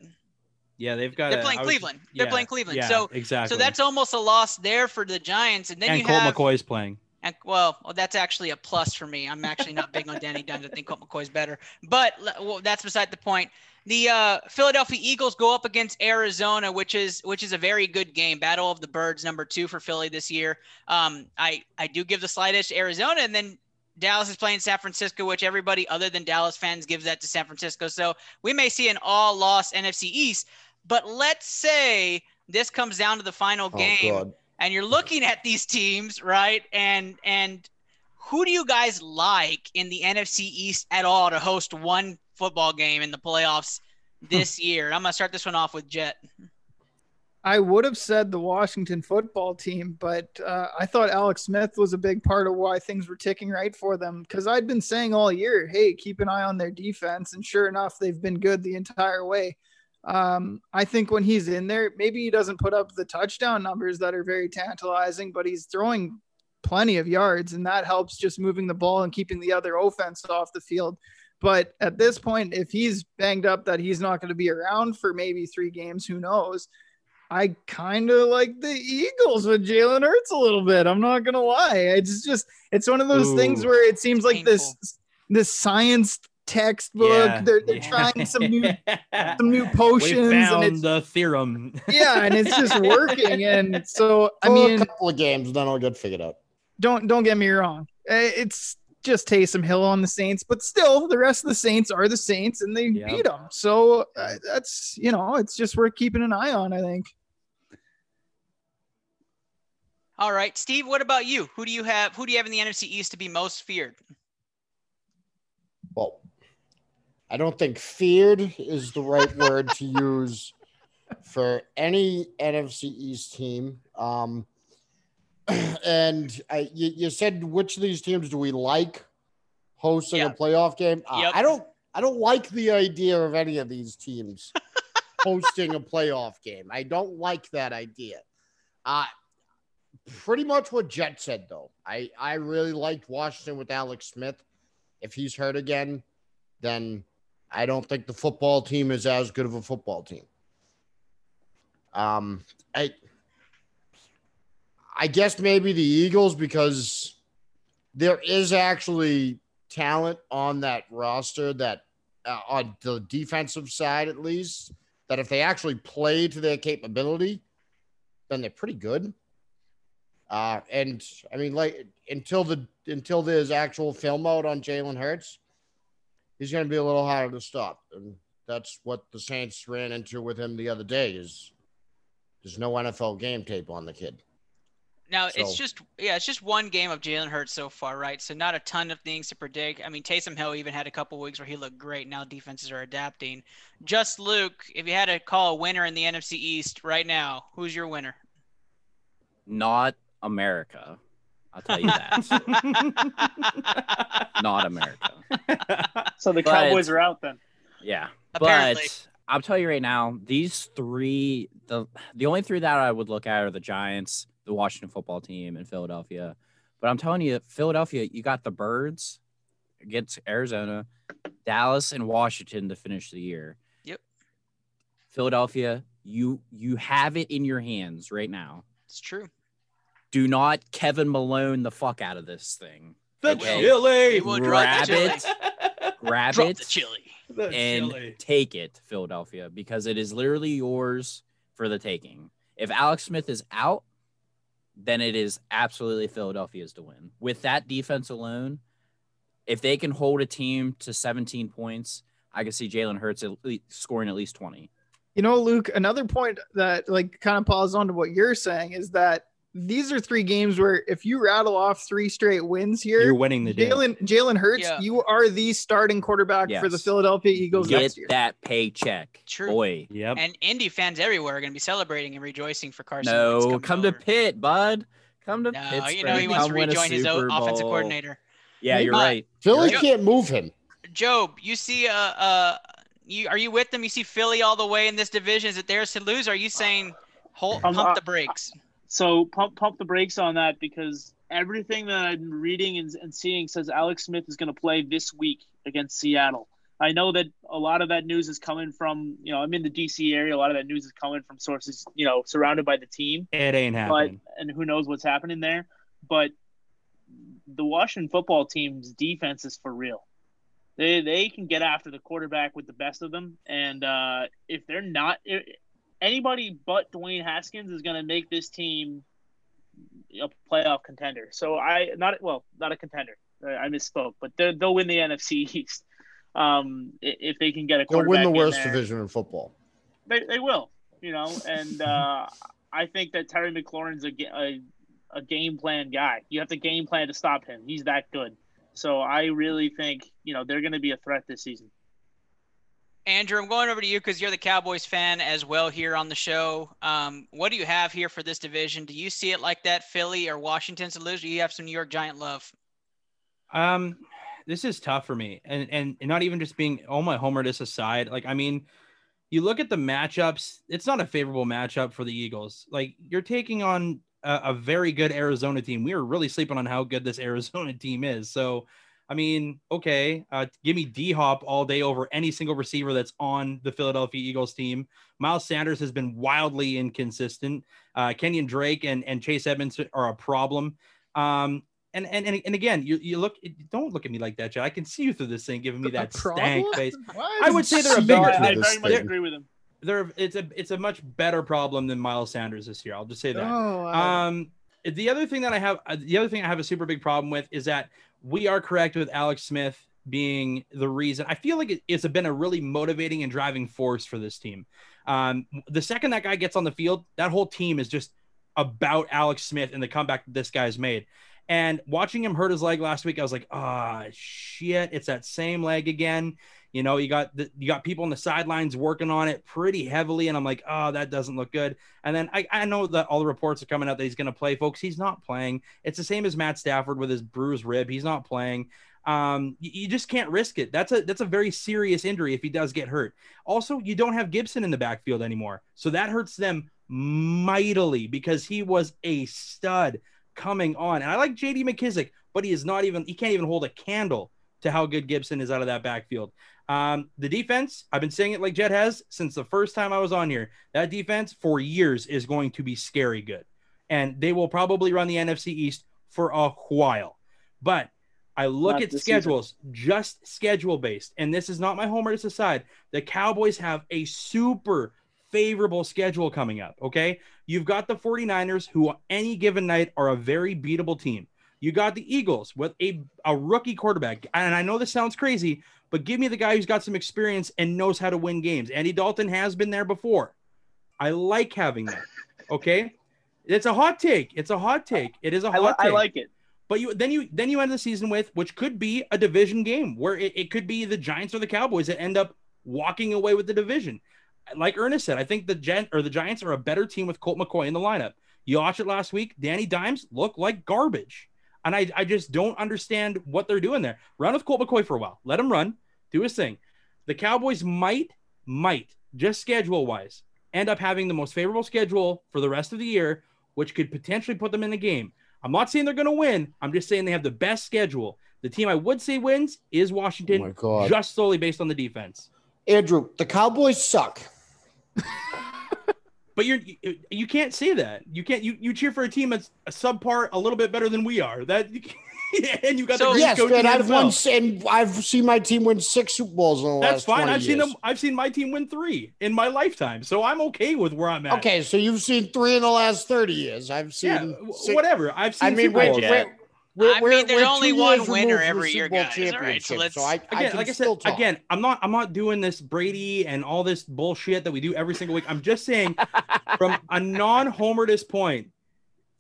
Yeah, they've got – They're playing a, Cleveland. Was, yeah, they're playing Cleveland. Yeah, so, exactly. So that's almost a loss there for the Giants. And then and you Colt have – McCoy's playing. And, well, well, that's actually a plus for me. I'm actually not big on Danny Dimes. I think Colt McCoy's better. But well, that's beside the point. The uh, Philadelphia Eagles go up against Arizona, which is which is a very good game. Battle of the Birds, number two for Philly this year. Um, I, I do give the slight edge to Arizona, and then Dallas is playing San Francisco, which everybody other than Dallas fans gives that to San Francisco. So we may see an all-loss N F C East. But let's say this comes down to the final oh, game God. and you're looking at these teams, right? And and who do you guys like in the N F C East at all to host one football game in the playoffs this year? I'm going to start this one off with Jet. I would have said the Washington football team, but uh, I thought Alex Smith was a big part of why things were ticking right for them, because I'd been saying all year, hey, keep an eye on their defense. And sure enough, they've been good the entire way. Um, I think when he's in there, maybe he doesn't put up the touchdown numbers that are very tantalizing, but he's throwing plenty of yards, and that helps just moving the ball and keeping the other offense off the field. But at this point, if he's banged up that he's not going to be around for maybe three games, who knows? I kind of like the Eagles with Jaylen Hurts a little bit. I'm not going to lie. It's just, it's one of those Ooh, things where it seems like painful. this, this science textbook, yeah, they're, they're yeah. trying some new, some new potions. We found and it's, the theorem. Yeah. And it's just working. And so, I oh, mean, a couple of games, then I'll get figured out. Don't, don't get me wrong. It's just Taysom Hill on the Saints, but still the rest of the Saints are the Saints and they yep. beat them. So uh, that's, you know, it's just worth keeping an eye on, I think. All right, Steve, what about you? Who do you have? Who do you have in the N F C East to be most feared? Well, I don't think feared is the right word to use for any N F C East team. Um, and I, you, you said, which of these teams do we like hosting yep. a playoff game? Uh, yep. I don't, I don't like the idea of any of these teams hosting a playoff game. I don't like that idea. Uh, Pretty much what Jet said, though. I, I really liked Washington with Alex Smith. If he's hurt again, then I don't think the football team is as good of a football team. Um, I I guess maybe the Eagles, because there is actually talent on that roster that uh, on the defensive side, at least, that if they actually play to their capability, then they're pretty good. Uh, and I mean, like until the until there's actual film out on Jaylen Hurts, he's going to be a little harder to stop, and that's what the Saints ran into with him the other day. Is there's no N F L game tape on the kid. Now so, it's just yeah, it's just one game of Jaylen Hurts so far, right? So not a ton of things to predict. I mean, Taysom Hill even had a couple weeks where he looked great. Now defenses are adapting. Just Luke, if you had to call a winner in the N F C East right now, who's your winner? Not America. I'll tell you that. Not America. So the but, Cowboys are out then. Yeah. Apparently. But I'll tell you right now, these three, the the only three that I would look at are the Giants, the Washington football team, and Philadelphia. But I'm telling you, Philadelphia, you got the Birds against Arizona, Dallas, and Washington to finish the year. Yep. Philadelphia, you you have it in your hands right now. It's true. Do not Kevin Malone the fuck out of this thing. The okay. chili. Grab it. Grab drop it. The chili. The and chili. Take it, Philadelphia, because it is literally yours for the taking. If Alex Smith is out, then it is absolutely Philadelphia's to win. With that defense alone, if they can hold a team to seventeen points, I can see Jaylen Hurts at least scoring at least twenty. You know, Luke, another point that like kind of follows on to what you're saying is that these are three games where if you rattle off three straight wins here, you're winning the day. Jalen, Jalen Hurts, yeah. you are the starting quarterback yes. for the Philadelphia Eagles Get next year. That paycheck. True. Boy. Yep. And Indy fans everywhere are going to be celebrating and rejoicing for Carson. No, come over. to Pitt, bud. Come to no, Pittsburgh. No, you know he wants come to rejoin his own offensive coordinator. Yeah, you're uh, right. Philly Job, can't move him. Job, you see, uh, uh, you are you with them? You see Philly all the way in this division. Is it theirs to lose? Or are you saying hold, pump uh, the brakes? Uh, So pump pump the brakes on that, because everything that I'm reading and, and seeing says Alex Smith is going to play this week against Seattle. I know that a lot of that news is coming from, you know, I'm in the D C area. A lot of that news is coming from sources, you know, surrounded by the team. It ain't happening. But, and who knows what's happening there. But the Washington football team's defense is for real. They, they can get after the quarterback with the best of them. And uh, if they're not – anybody but Dwayne Haskins is going to make this team a playoff contender. So I not well, not a contender. I misspoke, but they'll win the N F C East um, if they can get a quarterback. They'll win the worst division in football. They they will, you know, and uh, I think that Terry McLaurin's a, a a game plan guy. You have to game plan to stop him. He's that good. So I really think, you know, they're going to be a threat this season. Andrew, I'm going over to you because you're the Cowboys fan as well here on the show. Um, what do you have here for this division? Do you see it like that, Philly or Washington's to lose? Do you have some New York Giant love? Um, this is tough for me, and and not even just being all my homerness aside. Like, I mean, you look at the matchups; it's not a favorable matchup for the Eagles. Like, you're taking on a, a very good Arizona team. We were really sleeping on how good this Arizona team is, so. I mean, okay, uh, give me D-Hop all day over any single receiver that's on the Philadelphia Eagles team. Miles Sanders has been wildly inconsistent. Uh, Kenyon Drake and, and Chase Edmonds are a problem. Um, and, and and again, you you look, don't look at me like that, Joe. I can see you through this thing giving me that stank face. I would say they're a bigger. I, I very much agree with him. They're it's a it's a much better problem than Miles Sanders this year. I'll just say that. Oh, wow. Um, the other thing that I have, the other thing I have a super big problem with is that. We are correct with Alex Smith being the reason. I feel like it's been a really motivating and driving force for this team. Um, the second that guy gets on the field, that whole team is just about Alex Smith and the comeback this guy's made. And watching him hurt his leg last week, I was like, ah, oh, shit, it's that same leg again. You know, you got the, you got people on the sidelines working on it pretty heavily, and I'm like, oh, that doesn't look good. And then I, I know that all the reports are coming out that he's going to play, folks. He's not playing. It's the same as Matt Stafford with his bruised rib. He's not playing. Um, you, you just can't risk it. That's a that's a very serious injury if he does get hurt. Also, you don't have Gibson in the backfield anymore, so that hurts them mightily because he was a stud coming on. And I like J D McKissick, but he is not even. He can't even hold a candle to how good Gibson is out of that backfield. Um, the defense, I've been saying it like Jed has since the first time I was on here. That defense for years is going to be scary good. And they will probably run the N F C East for a while. But I look not at schedules, season. Just schedule-based. And this is not my homer's aside. The Cowboys have a super favorable schedule coming up, okay? You've got the forty-niners, who any given night are a very beatable team. You got the Eagles with a, a rookie quarterback. And I know this sounds crazy, but give me the guy who's got some experience and knows how to win games. Andy Dalton has been there before. I like having that. Okay. It's a hot take. It's a hot take. It is a hot I, take. I like it. But you then you then you end the season with, which could be a division game where it, it could be the Giants or the Cowboys that end up walking away with the division. Like Ernest said, I think the Gen or the Giants are a better team with Colt McCoy in the lineup. You watched it last week. Danny Dimes looked like garbage. And I, I just don't understand what they're doing there. Run with Colt McCoy for a while. Let him run. Do his thing. The Cowboys might, might, just schedule-wise, end up having the most favorable schedule for the rest of the year, which could potentially put them in the game. I'm not saying they're going to win. I'm just saying they have the best schedule. The team I would say wins is Washington, oh my God, just solely based on the defense. Andrew, the Cowboys suck. But you're, you you can't say that. You can't. You, you cheer for a team that's a subpar, a little bit better than we are. That you and you got so, the yes, coach and I've well. won, and I've seen my team win six Super Bowls in the that's last fine. I've years. seen them. I've seen my team win three in my lifetime, so I'm okay with where I'm at. Okay, so you've seen three in the last thirty years. I've seen yeah, six. whatever. I've seen. I mean, wait, wait. We're, I we're, mean, there's only one winner every year, guys. All right, so let's. So I, again, I like I said, talk. again, I'm not, I'm not doing this Brady and all this bullshit that we do every single week. I'm just saying, from a non-homerist point,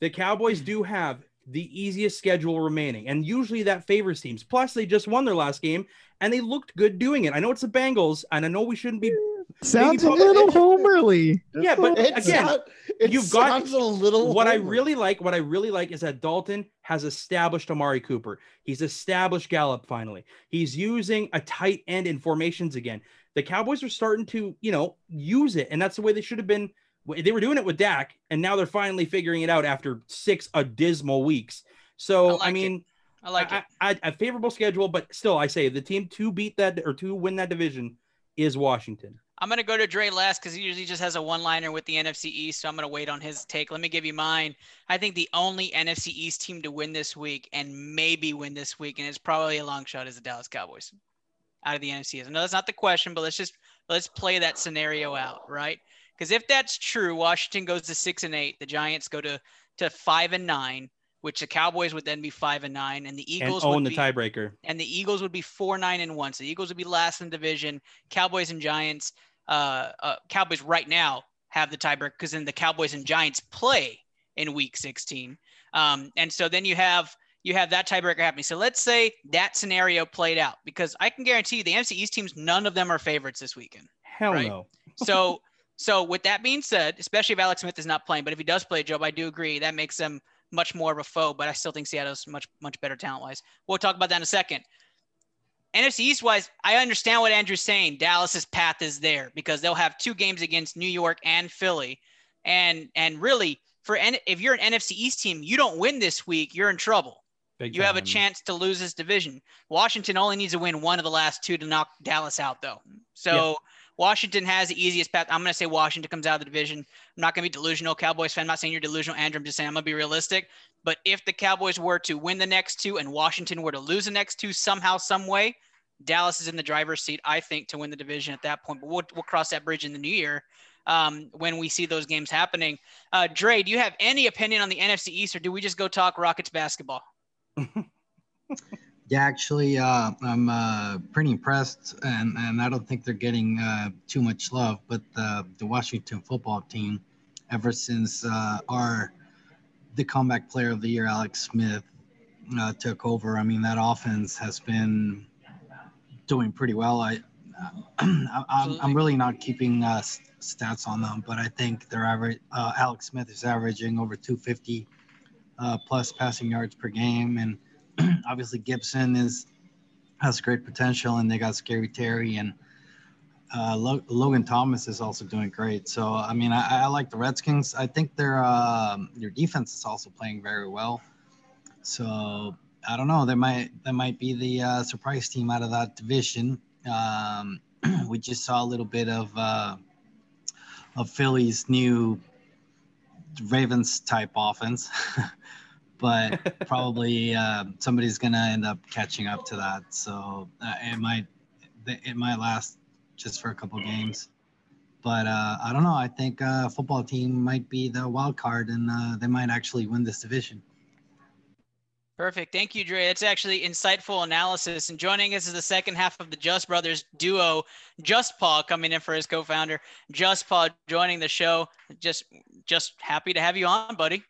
the Cowboys do have the easiest schedule remaining, and usually that favors teams. Plus, they just won their last game, and they looked good doing it. I know it's the Bengals, and I know we shouldn't be. Sounds a little homerly. Yeah, but again, not, you've got a little what homer. I really like, what I really like is that Dalton has established Amari Cooper. He's established Gallup finally. He's using a tight end in formations again. The Cowboys are starting to, you know, use it. And that's the way they should have been. They were doing it with Dak, and now they're finally figuring it out after six a dismal weeks. So I, like I mean it. I like I, it. I, a favorable schedule, but still I say the team to beat that or to win that division is Washington. I'm going to go to Dre last because he usually just has a one-liner with the N F C East, so I'm going to wait on his take. Let me give you mine. I think the only N F C East team to win this week and maybe win this week, and it's probably a long shot, is the Dallas Cowboys out of the N F C East. I know that's not the question, but let's just let's play that scenario out, right? Because if that's true, Washington goes to six and eight, the Giants go to to five and nine, which the Cowboys would then be five and nine, and the Eagles and own would be, the tiebreaker. And the Eagles would be four nine and one. So the Eagles would be last in the division. Cowboys and Giants uh, uh, Cowboys right now have the tiebreaker because then the Cowboys and Giants play in week sixteen. Um, and so then you have you have that tiebreaker happening. So let's say that scenario played out, because I can guarantee you the N F C East teams, none of them are favorites this weekend. Hell right? no. so so with that being said, especially if Alex Smith is not playing, but if he does play, Joe, I do agree that makes them much more of a foe, but I still think Seattle's much, much better talent-wise. We'll talk about that in a second. N F C East-wise, I understand what Andrew's saying. Dallas's path is there because they'll have two games against New York and Philly. And and really, for N- if you're an N F C East team, you don't win this week, you're in trouble. Big you time. Have a chance to lose this division. Washington only needs to win one of the last two to knock Dallas out, though. So yeah. Washington has the easiest path. I'm going to say Washington comes out of the division. I'm not going to be delusional, Cowboys fan. I'm not saying you're delusional, Andrew. I'm just saying I'm going to be realistic. But if the Cowboys were to win the next two and Washington were to lose the next two somehow, some way, Dallas is in the driver's seat, I think, to win the division at that point. But we'll, we'll cross that bridge in the new year um, when we see those games happening. Uh, Dre, do you have any opinion on the N F C East, or do we just go talk Rockets basketball? Yeah, actually, uh, I'm uh, pretty impressed, and, and I don't think they're getting uh, too much love, but uh, the Washington football team, ever since uh, our – the comeback player of the year, Alex Smith, uh, took over. I mean, that offense has been doing pretty well. I, uh, I'm, I'm really not keeping uh, stats on them, but I think their average, uh, Alex Smith is averaging over two hundred fifty uh, plus passing yards per game. And obviously Gibson is, has great potential, and they got Scary Terry, and uh, Log- Logan Thomas is also doing great. So, I mean, I, I like the Redskins. I think their uh, their defense is also playing very well. So, I don't know. They might they might be the uh, surprise team out of that division. Um, we just saw a little bit of uh, of Philly's new Ravens type offense, but probably uh, somebody's gonna end up catching up to that. So uh, it might it might last just for a couple games, but uh, I don't know. I think uh, football team might be the wild card, and uh, they might actually win this division. Perfect. Thank you, Dre. That's actually insightful analysis. And joining us is the second half of the Just Brothers duo, Just Paul coming in for his co-founder, Just Paul joining the show. Just, just happy to have you on, buddy.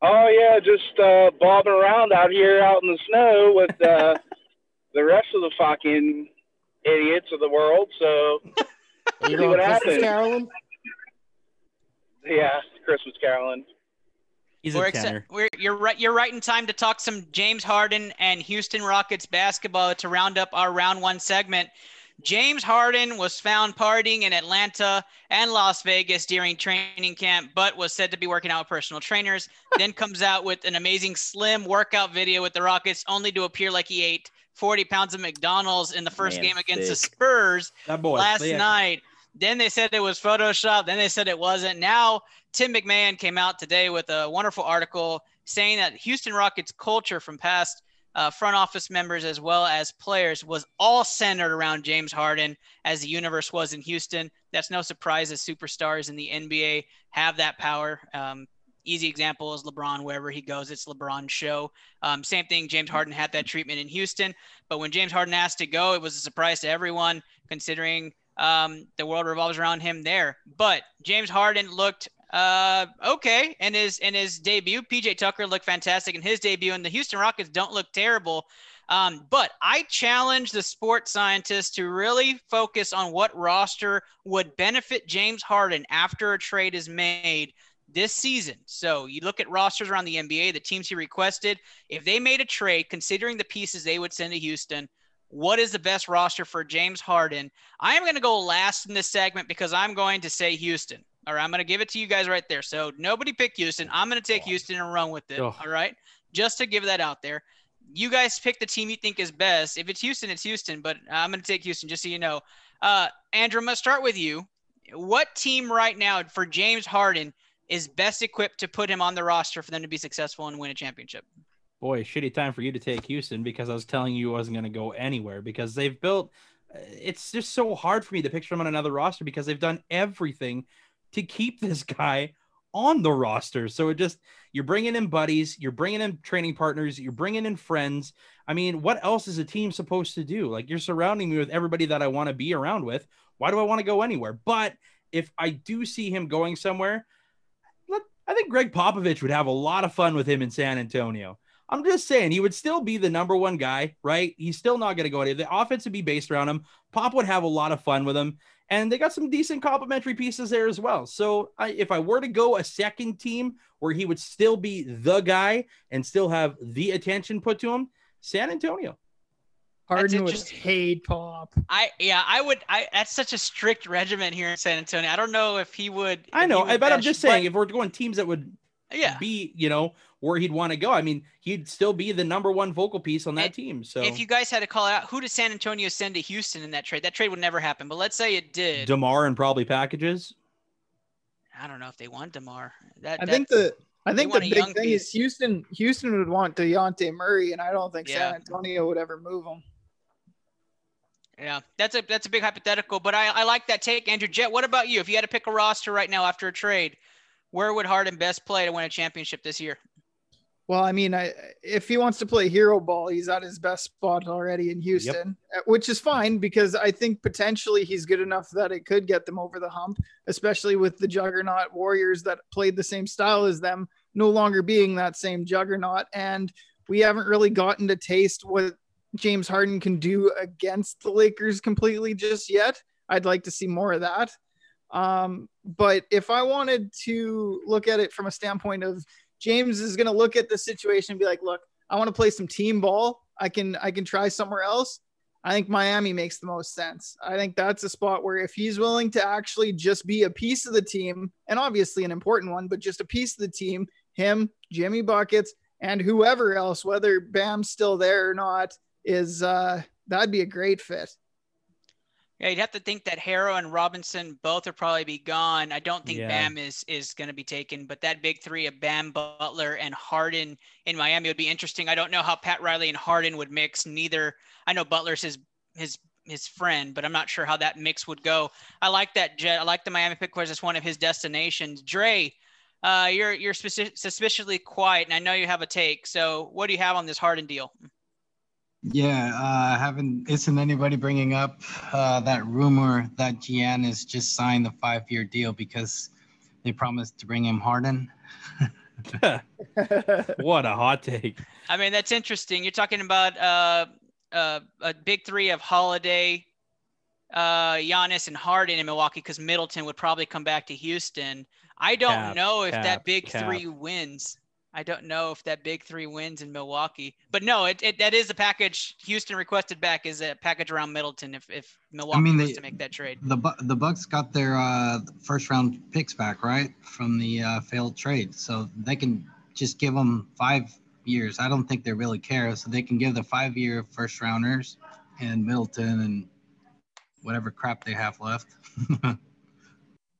Oh yeah. Just uh, bobbing around out here out in the snow with uh, the rest of the fucking idiots of the world, so see what happens. Carolyn? Yeah, Christmas Carolyn. He's we're a exce- we're, you're right. You're right in time to talk some James Harden and Houston Rockets basketball to round up our round one segment. James Harden was found partying in Atlanta and Las Vegas during training camp, but was said to be working out with personal trainers. Then comes out with an amazing slim workout video with the Rockets, only to appear like he ate forty pounds of McDonald's in the first Man, game against sick. the Spurs last sick. night. Then they said it was Photoshop. Then they said it wasn't. Now, Tim McMahon came out today with a wonderful article saying that Houston Rockets culture from past uh, front office members as well as players was all centered around James Harden, as the universe was in Houston. That's no surprise, as superstars in the N B A have that power. Um, Easy example is LeBron. Wherever he goes, it's LeBron's show. Um, same thing, James Harden had that treatment in Houston. But when James Harden asked to go, it was a surprise to everyone, considering um, the world revolves around him there. But James Harden looked uh, okay in his, in his debut. P J Tucker looked fantastic in his debut, and the Houston Rockets don't look terrible. Um, but I challenge the sports scientists to really focus on what roster would benefit James Harden after a trade is made this season. So you look at rosters around the N B A, the teams he requested, if they made a trade, considering the pieces they would send to Houston, what is the best roster for James Harden? I am going to go last in this segment because I'm going to say Houston. All right. I'm going to give it to you guys right there. So nobody pick Houston. I'm going to take Houston and run with it. Oh. All right. Just to give that out there. You guys pick the team you think is best. If it's Houston, it's Houston, but I'm going to take Houston just so you know. Uh, Andrew, I'm going to start with you. What team right now for James Harden is best equipped to put him on the roster for them to be successful and win a championship? Boy, shitty time for you to take Houston, because I was telling you I wasn't going to go anywhere, because they've built – it's just so hard for me to picture him on another roster, because they've done everything to keep this guy on the roster. So it just, you're bringing in buddies, you're bringing in training partners, you're bringing in friends. I mean, what else is a team supposed to do? Like, you're surrounding me with everybody that I want to be around with. Why do I want to go anywhere? But if I do see him going somewhere, I think Greg Popovich would have a lot of fun with him in San Antonio. I'm just saying, he would still be the number one guy, right? He's still not going to go anywhere. The offense would be based around him. Pop would have a lot of fun with him. And they got some decent complimentary pieces there as well. So I, if I were to go a second team where he would still be the guy and still have the attention put to him, San Antonio. Harden would just hate Pop. I yeah, I would. I that's such a strict regimen here in San Antonio. I don't know if he would. If I know, would I, but bench, I'm just saying, but, if we're going teams that would, yeah, be, you know, where he'd want to go. I mean, he'd still be the number one vocal piece on that team. So if you guys had to call out, who does San Antonio send to Houston in that trade? That trade would never happen. But let's say it did. DeMar and probably packages. I don't know if they want DeMar. That I think the. I think the big thing piece. is Houston. Houston would want Dejounte Murray, and I don't think yeah. San Antonio would ever move him. Yeah, that's a that's a big hypothetical, but I, I like that take, Andrew. Jet, what about you? If you had to pick a roster right now after a trade, where would Harden best play to win a championship this year? Well, I mean, I, if he wants to play hero ball, he's at his best spot already in Houston, yep. which is fine because I think potentially he's good enough that it could get them over the hump, especially with the juggernaut Warriors that played the same style as them no longer being that same juggernaut. And we haven't really gotten to taste what James Harden can do against the Lakers completely just yet. I'd like to see more of that. Um, but if I wanted to look at it from a standpoint of James is going to look at the situation and be like, look, I want to play some team ball. I can, I can try somewhere else. I think Miami makes the most sense. I think that's a spot where if he's willing to actually just be a piece of the team, and obviously an important one, but just a piece of the team, him, Jimmy Buckets, and whoever else, whether Bam's still there or not, is uh, that'd be a great fit. Yeah, you'd have to think that Harrow and Robinson both are probably be gone. I don't think yeah. Bam is is going to be taken, but that big three of Bam, Butler, and Harden in Miami would be interesting. I don't know how Pat Riley and Harden would mix. Neither, I know Butler's his his his friend, but I'm not sure how that mix would go. I like that, Jet. I like the Miami pick because it's one of his destinations. Dre, uh, you're you're suspic- suspiciously quiet, and I know you have a take. So, what do you have on this Harden deal? Yeah, uh, haven't isn't anybody bringing up uh, that rumor that Giannis just signed the five-year deal because they promised to bring him Harden? What a hot take! I mean, that's interesting. You're talking about uh, uh, a big three of Holiday, uh, Giannis, and Harden in Milwaukee because Middleton would probably come back to Houston. I don't cap, know if cap, that big cap. three wins. I don't know if that big three wins in Milwaukee, but no, it, it that is the package Houston requested back is a package around Middleton. If, if Milwaukee I mean, was they, to make that trade, the the Bucks got their uh, first round picks back, right, from the uh, failed trade, so they can just give them five years. I don't think they really care, so they can give the five year first rounders and Middleton and whatever crap they have left.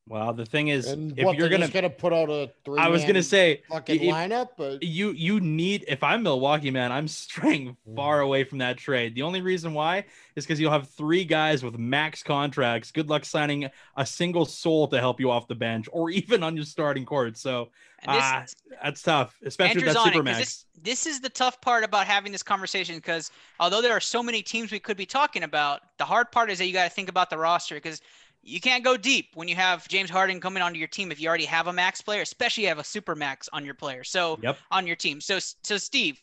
Well, the thing is, and if what, you're gonna, gonna put out a three, I was gonna say fucking if, lineup. But... You you need if I'm Milwaukee, man, I'm straying far away from that trade. The only reason why is because you'll have three guys with max contracts. Good luck signing a single soul to help you off the bench or even on your starting court. So this, uh, that's tough, especially with that supermax. This, this is the tough part about having this conversation because although there are so many teams we could be talking about, the hard part is that you got to think about the roster because. You can't go deep when you have James Harden coming onto your team if you already have a max player, especially you have a super max on your player. So yep. on your team. So, so Steve,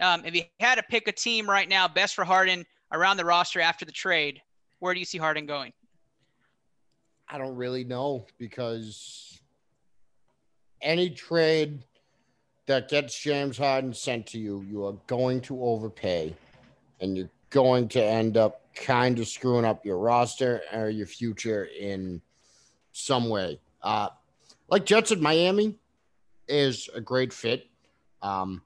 um, if you had to pick a team right now, best for Harden around the roster after the trade, where do you see Harden going? I don't really know because any trade that gets James Harden sent to you, you are going to overpay and you're going to end up kind of screwing up your roster or your future in some way. Uh, like Jets at Miami is a great fit. Um,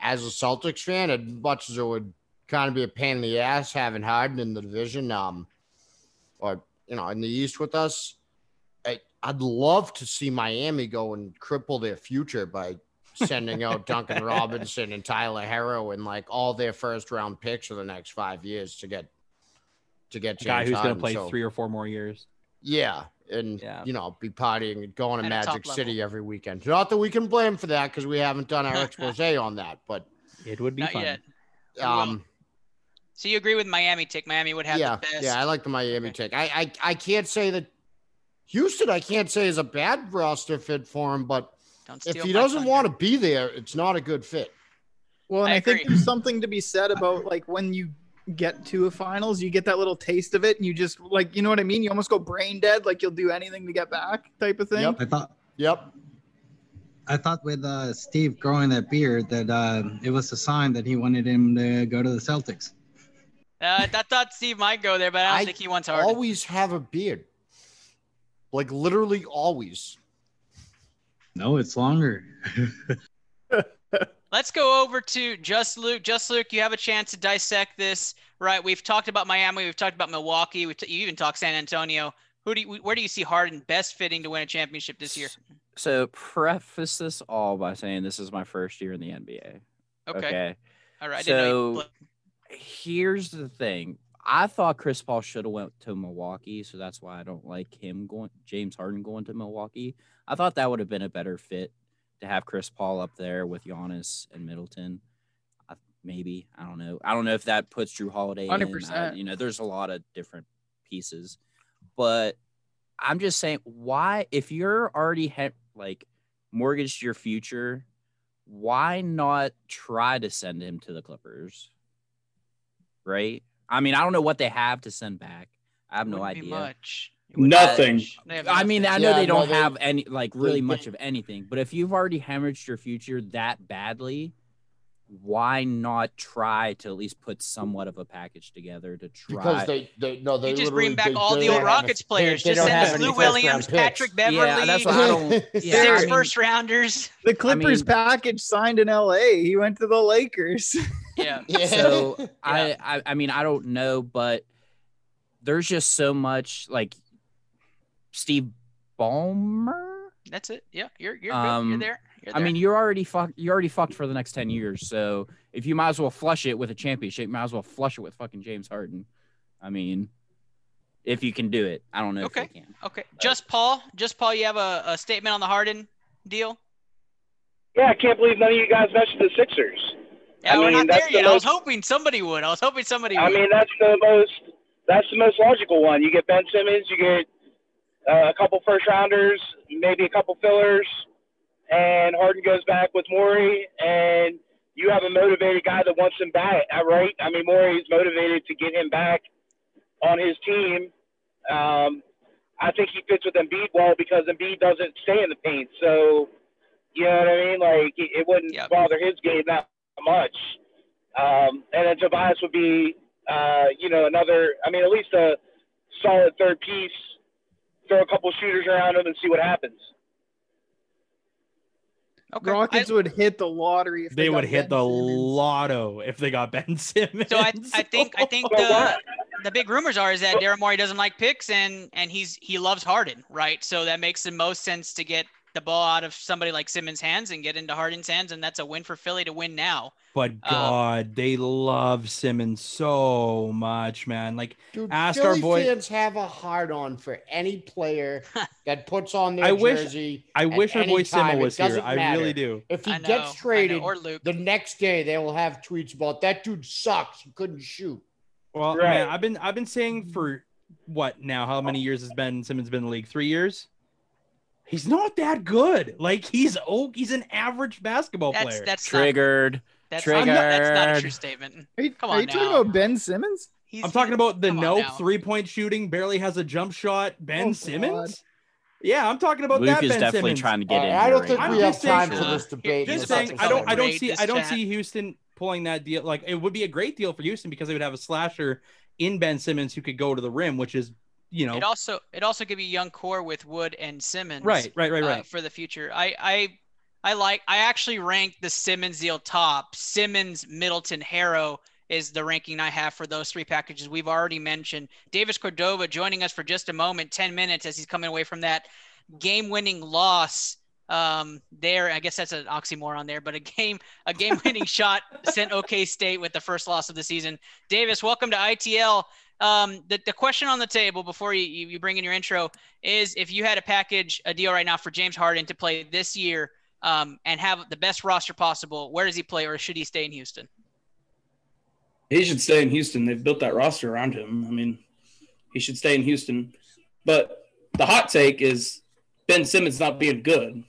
as a Celtics fan, as much as it would kind of be a pain in the ass having Harden in the division, um, or you know, in the East with us, I, I'd love to see Miami go and cripple their future by sending out Duncan Robinson and Tyler Herro and like all their first round picks for the next five years to get to get James Harden. Guy who's going to play so, three or four more years. Yeah, and, yeah. you know, be partying and going to Magic City every weekend. Not that we can blame for that because we haven't done our expose on that, but it would be not fun. Yet. Um, so you agree with Miami take? Miami would have yeah, the best. Yeah, I like the Miami okay. take. I, I I can't say that Houston, I can't say is a bad roster fit for him, but if he doesn't thunder. want to be there, it's not a good fit. Well, and I, I think there's something to be said about like when you get to a finals, you get that little taste of it and you just like, you know what I mean? You almost go brain dead. Like you'll do anything to get back type of thing. Yep. I thought, yep. I thought with uh, Steve growing that beard that uh, it was a sign that he wanted him to go to the Celtics. Uh, I thought Steve might go there, but I don't I think he wants Harden. I always have a beard. Like literally always. No, it's longer. Let's go over to Just Luke. Just Luke, you have a chance to dissect this, right? We've talked about Miami. We've talked about Milwaukee. We t- you even talked San Antonio. Who do you, where do you see Harden best fitting to win a championship this year? So preface this all by saying this is my first year in the N B A. Okay. okay? All right. So here's the thing. I thought Chris Paul should have went to Milwaukee, so that's why I don't like him going – James Harden going to Milwaukee. I thought that would have been a better fit to have Chris Paul up there with Giannis and Middleton. I, maybe. I don't know. I don't know if that puts Drew Holiday one hundred percent. In. I, you know, there's a lot of different pieces. But I'm just saying, why – if you're already, he- like, mortgaged your future, why not try to send him to the Clippers? Right? I mean, I don't know what they have to send back. I have no idea. Much. Nothing. Have, I mean, I know yeah, they don't no, they, have any, like, really they, much of anything. But if you've already hemorrhaged your future that badly, why not try to at least put somewhat of a package together to try? Because they, they no, they you just bring back they, all they, the old Rockets have, players. They, they just send us Lou Williams, Patrick picks. Beverly, yeah, that's I don't, yeah, six I mean, first rounders. The Clippers I mean, package signed in L A. He went to the Lakers. Yeah. So yeah. I, I, I mean, I don't know, but there's just so much like Steve Ballmer. That's it. Yeah, you're you're um, good. You're there. You're there. I mean, you're already fucked. You're already fucked for the next ten years. So if you might as well flush it with a championship, you might as well flush it with fucking James Harden. I mean, if you can do it, I don't know. Okay. If you can. Okay. But. Just Paul. Just Paul. You have a, a statement on the Harden deal. Yeah, I can't believe none of you guys mentioned the Sixers. Yeah, I we're mean, not there yet. The most, I was hoping somebody would. I was hoping somebody. I would. I mean, that's the most. That's the most logical one. You get Ben Simmons. You get. Uh, a couple first-rounders, maybe a couple fillers, and Harden goes back with Morey, and you have a motivated guy that wants him back, right? I mean, Morey's motivated to get him back on his team. Um, I think he fits with Embiid well because Embiid doesn't stay in the paint. So, you know what I mean? Like, it wouldn't yep. bother his game that much. Um, and then Tobias would be, uh, you know, another – I mean, at least a solid third piece. Throw a couple shooters around him and see what happens. Okay. Rockets I, would hit the lottery. If They, they would hit Ben the Simmons. lotto if they got Ben Simmons. So I, I think I think the the big rumors are is that Daryl Morey doesn't like picks and and he's he loves Harden, right? So that makes the most sense to get the ball out of somebody like Simmons' hands and get into Harden's hands, and that's a win for Philly to win now. But God, um, they love Simmons so much, man. Like, dude, ask Philly our boy. Fans have a hard on for any player that puts on their I jersey. Wish, I wish our boy Simmons was here. I matter. really do. If he know, gets traded, know, or Luke. the next day they will have tweets about that dude sucks. He couldn't shoot. Well, right. man, I've been I've been saying for what now? How many years has Ben Simmons been in the league? Three years. He's not that good. Like he's oh, he's an average basketball that's, player. That's triggered. Not, that's, triggered. Not, that's not a true statement. Are you, come on are you now. talking about Ben Simmons? He's, I'm talking about the no three point shooting. Barely has a jump shot. Ben oh, Simmons. God. Yeah, I'm talking about Luke that. Luke is ben definitely Simmons. trying to get uh, in. I don't think right. we I'm have time saying, for this debate. Just saying, I don't. I don't see. I don't chat. see Houston pulling that deal. Like it would be a great deal for Houston because they would have a slasher in Ben Simmons who could go to the rim, which is. You know, it also it also could be a young core with Wood and Simmons, right, right, right, right, uh, for the future. I, I, I like. I actually ranked the Simmons deal top. Simmons, Middleton, Harrow is the ranking I have for those three packages we've already mentioned. Davis Cordova joining us for just a moment, ten minutes as he's coming away from that game-winning loss um, there. I guess that's an oxymoron there, but a game, a game winning shot sent OK State with the first loss of the season. Davis, welcome to I T L. Um, the, the question on the table before you, you, you bring in your intro is, if you had a package, a deal right now for James Harden to play this year, um, and have the best roster possible, where does he play, or should he stay in Houston? He should stay in Houston. They've built that roster around him. I mean, he should stay in Houston. But the hot take is Ben Simmons not being good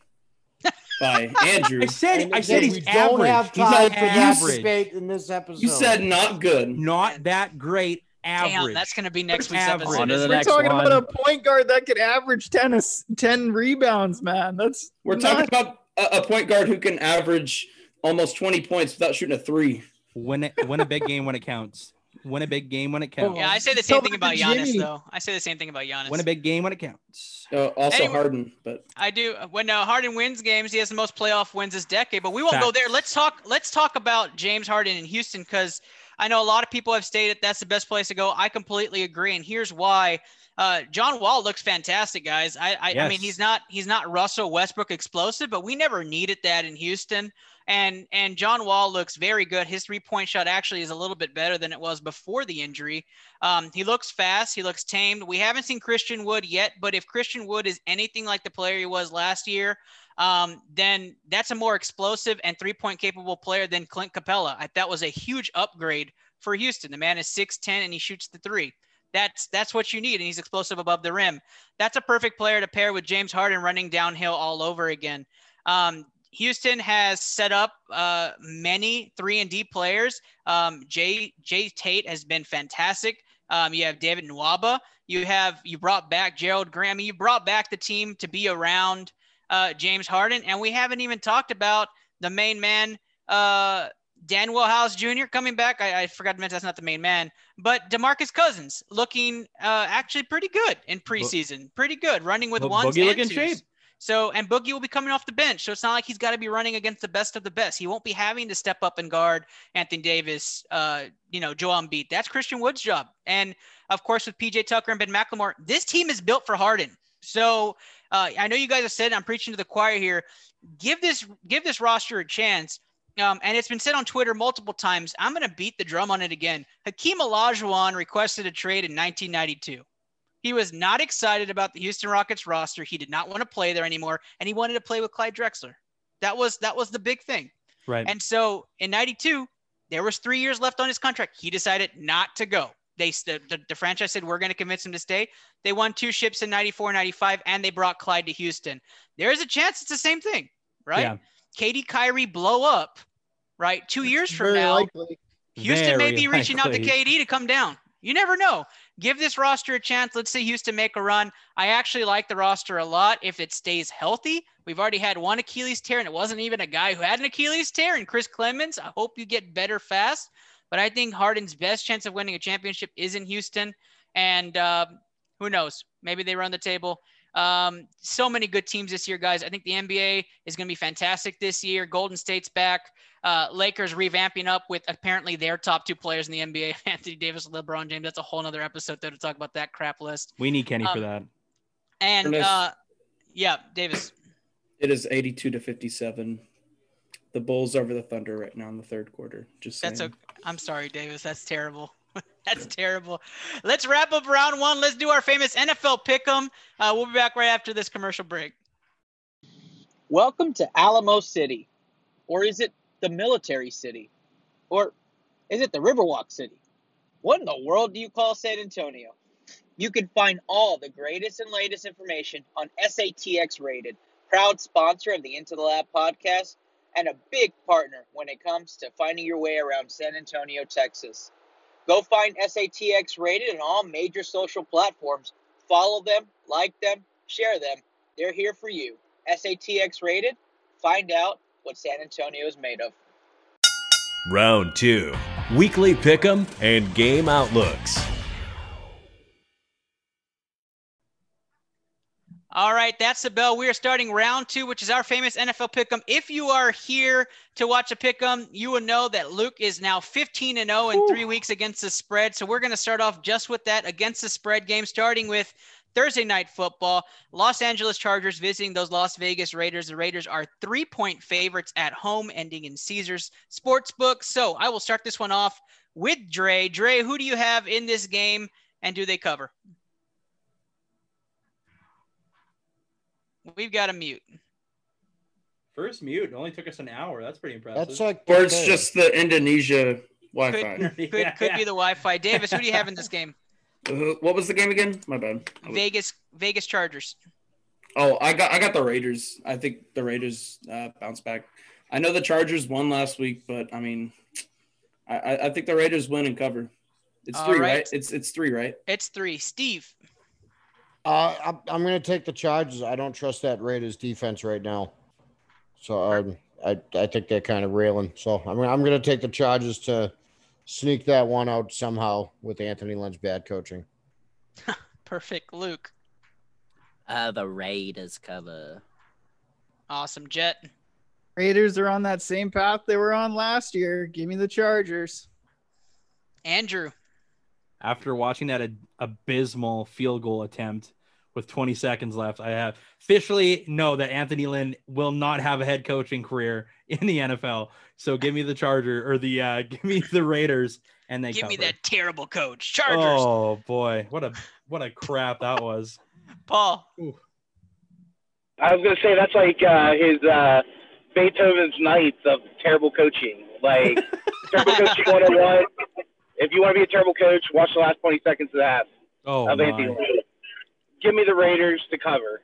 by Andrew. I said, I said he's average. Don't have time for average in this episode. You said not good. Not that great. Average. Damn, that's going to be next week's average. episode. We're next talking one. about a point guard that can average ten, ten rebounds, man. That's We're not... talking about a, a point guard who can average almost twenty points without shooting a three. Win, it, win a big game when it counts. Win a big game when it counts. Yeah, I say the same so thing about Giannis, Jimmy. though. I say the same thing about Giannis. Win a big game when it counts. Uh, also anyway, Harden. but I do. When uh, Harden wins games, he has the most playoff wins this decade. But we won't Fact. go there. Let's talk Let's talk about James Harden in Houston, because – I know a lot of people have stated that's the best place to go. I completely agree, and here's why. Uh, John Wall looks fantastic, guys. I, I, yes. I mean, he's not he's not Russell Westbrook explosive, but we never needed that in Houston. And and John Wall looks very good. His three-point shot actually is a little bit better than it was before the injury. Um, he looks fast. He looks tamed. We haven't seen Christian Wood yet, but if Christian Wood is anything like the player he was last year, um, then that's a more explosive and three-point capable player than Clint Capella. I, that was a huge upgrade for Houston. The man is six ten and he shoots the three. That's that's what you need, and he's explosive above the rim. That's a perfect player to pair with James Harden running downhill all over again. Um, Houston has set up uh, many three and D players. Um, Jay, Jay Tate has been fantastic. Um, you have David Nwaba. You have you brought back Gerald Graham. You brought back the team to be around uh, James Harden, and we haven't even talked about the main man, uh, Dan Wilhouse Junior coming back. I, I forgot to mention that's not the main man, but DeMarcus Cousins looking uh, actually pretty good in preseason. Pretty good, running with Bo- ones and twos. Shape. So, and Boogie will be coming off the bench. So it's not like he's got to be running against the best of the best. He won't be having to step up and guard Anthony Davis, uh, you know, Joel Embiid. That's Christian Wood's job. And of course, with P J Tucker and Ben McLemore, this team is built for Harden. So uh, I know you guys have said, I'm preaching to the choir here, give this, give this roster a chance. Um, and it's been said on Twitter multiple times. I'm going to beat the drum on it again. Hakeem Olajuwon requested a trade in nineteen ninety-two. He was not excited about the Houston Rockets roster. He did not want to play there anymore, and he wanted to play with Clyde Drexler. That was that was the big thing. Right. And so in ninety-two, there was three years left on his contract. He decided not to go. They the, the, the franchise said, we're going to convince him to stay. They won two ships in ninety-four, ninety-five, and they brought Clyde to Houston. There is a chance it's the same thing, right? Yeah. Katie Kyrie blow up, right? Two years from Very now, likely. Houston Very may be reaching likely. out to K D to come down. You never know. Give this roster a chance. Let's see Houston make a run. I actually like the roster a lot if it stays healthy. We've already had one Achilles tear, and it wasn't even a guy who had an Achilles tear, and Chris Clemens. I hope you get better fast. But I think Harden's best chance of winning a championship is in Houston. And uh, who knows? Maybe they run the table. Um, so many good teams this year, guys. I think the N B A is going to be fantastic this year. Golden State's back. Uh, Lakers revamping up with apparently their top two players in the N B A, Anthony Davis and LeBron James. That's a whole nother episode though to talk about that crap list. We need Kenny um, for that. And uh, yeah, Davis. It is eighty-two to fifty-seven. The Bulls over the Thunder right now in the third quarter. Just saying. That's okay. I'm sorry, Davis. That's terrible. That's terrible. Let's wrap up round one. Let's do our famous N F L pick'em. Uh, we'll be back right after this commercial break. Welcome to Alamo City. Or is it the Military City? Or is it the Riverwalk City? What in the world do you call San Antonio? You can find all the greatest and latest information on S A T X Rated, proud sponsor of the Into the Lab podcast, and a big partner when it comes to finding your way around San Antonio, Texas. Go find S A T X Rated on all major social platforms. Follow them, like them, share them. They're here for you. S A T X Rated. Find out what San Antonio is made of. Round two. Weekly pick'em and game outlooks. All right, that's the bell. We are starting round two, which is our famous N F L pick'em. If you are here to watch a pick'em, you will know that Luke is now fifteen and oh in three weeks against the spread. So we're going to start off just with that against the spread game, starting with Thursday Night Football, Los Angeles Chargers visiting those Las Vegas Raiders. The Raiders are three-point favorites at home, ending in Caesars Sportsbook. So I will start this one off with Dre. Dre, who do you have in this game, and do they cover? We've got a mute. First mute. It only took us an hour. That's pretty impressive. That's like, or it's just the Indonesia Wi-Fi. Could, could, yeah, could yeah. be the Wi-Fi. Davis, who do you have in this game? Uh, what was the game again? My bad. Vegas, Vegas Chargers. Oh, I got I got the Raiders. I think the Raiders uh, bounce back. I know the Chargers won last week, but I mean, I, I think the Raiders win and cover. It's All three, right. right? It's it's three, right? It's three. Steve. Uh, I'm, I'm going to take the Chargers. I don't trust that Raiders defense right now. So um, I I think they're kind of railing. So I'm I'm going to take the Chargers to sneak that one out somehow with Anthony Lynn's bad coaching. Perfect, Luke. Uh, the Raiders cover. Awesome, Jet. Raiders are on that same path they were on last year. Give me the Chargers. Andrew. After watching that ab- abysmal field goal attempt with twenty seconds left, I have officially know that Anthony Lynn will not have a head coaching career in the N F L. So give me the Charger or the uh, give me the Raiders, and they give cover. Me that terrible coach, Chargers. Oh boy, what a what a crap that was, Paul. Ooh. I was gonna say that's like uh, his uh, Beethoven's Ninth of terrible coaching, like terrible coaching one oh one. If you want to be a terrible coach, watch the last twenty seconds of that. Oh, of Anthony Lynn. Give me the Raiders to cover.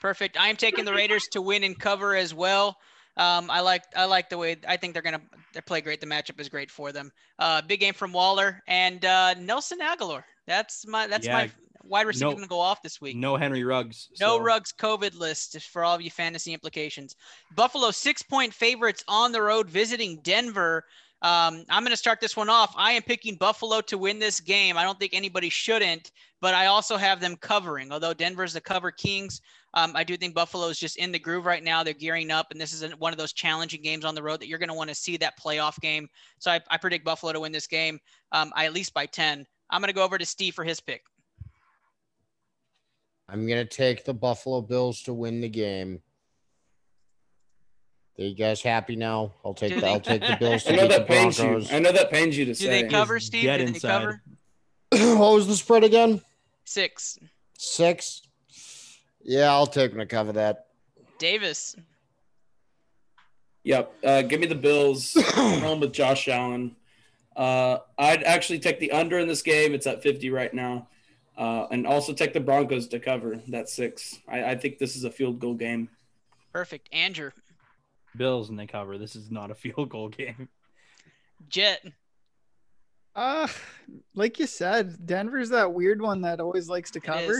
Perfect. I am taking the Raiders to win and cover as well. Um, I like I like the way – I think they're going to – they play great. The matchup is great for them. Uh, big game from Waller and uh, Nelson Agholor. That's my that's yeah, my wide receiver no, going to go off this week. No Henry Ruggs. So. No Ruggs COVID list for all of you fantasy implications. Buffalo six-point favorites on the road visiting Denver. Um, I'm going to start this one off. I am picking Buffalo to win this game. I don't think anybody shouldn't, but I also have them covering. Although Denver's the cover kings, um, I do think Buffalo's just in the groove right now. They're gearing up, and this is one of those challenging games on the road that you're going to want to see that playoff game. So I, I predict Buffalo to win this game, um, I, at least by ten. I'm going to go over to Steve for his pick. I'm going to take the Buffalo Bills to win the game. Are you guys happy now? I'll take the, I'll take the Bills. To I know that pains you. I know that pains you to say. Do they cover, Steve? Do they cover? What was the spread again? Six. Six. Yeah, I'll take them to cover that. Davis. Yep. Uh, give me the Bills. I'm on with Josh Allen. Uh, I'd actually take the under in this game. It's at fifty right now, uh, and also take the Broncos to cover that six. I, I think this is a field goal game. Perfect, Andrew. Bills and they cover. This is not a field goal game. Jet. Uh, like you said, Denver's that weird one that always likes to cover.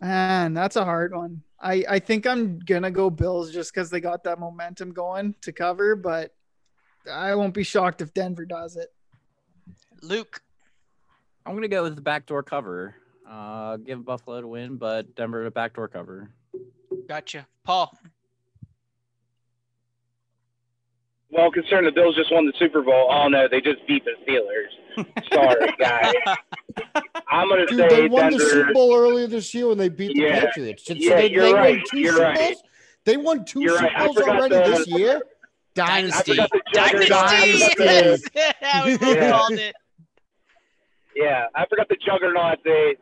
And that's a hard one. I, I think I'm going to go Bills just because they got that momentum going to cover, but I won't be shocked if Denver does it. Luke. I'm going to go with the backdoor cover. Uh, give Buffalo to win, but Denver to backdoor cover. Gotcha. Paul. Well, considering the Bills just won the Super Bowl, oh no, they just beat the Steelers. Sorry, guys. I'm gonna Dude, say they won Denver. The Super Bowl earlier this year when they beat yeah. the Patriots. Did yeah, they, you're they right. Won two you're Super Bowls? Right. They won two you're Super Bowls right. already the, this year. Dynasty. Dynasty. Dynasty. Dynasty. yeah. yeah, I forgot the juggernaut. They,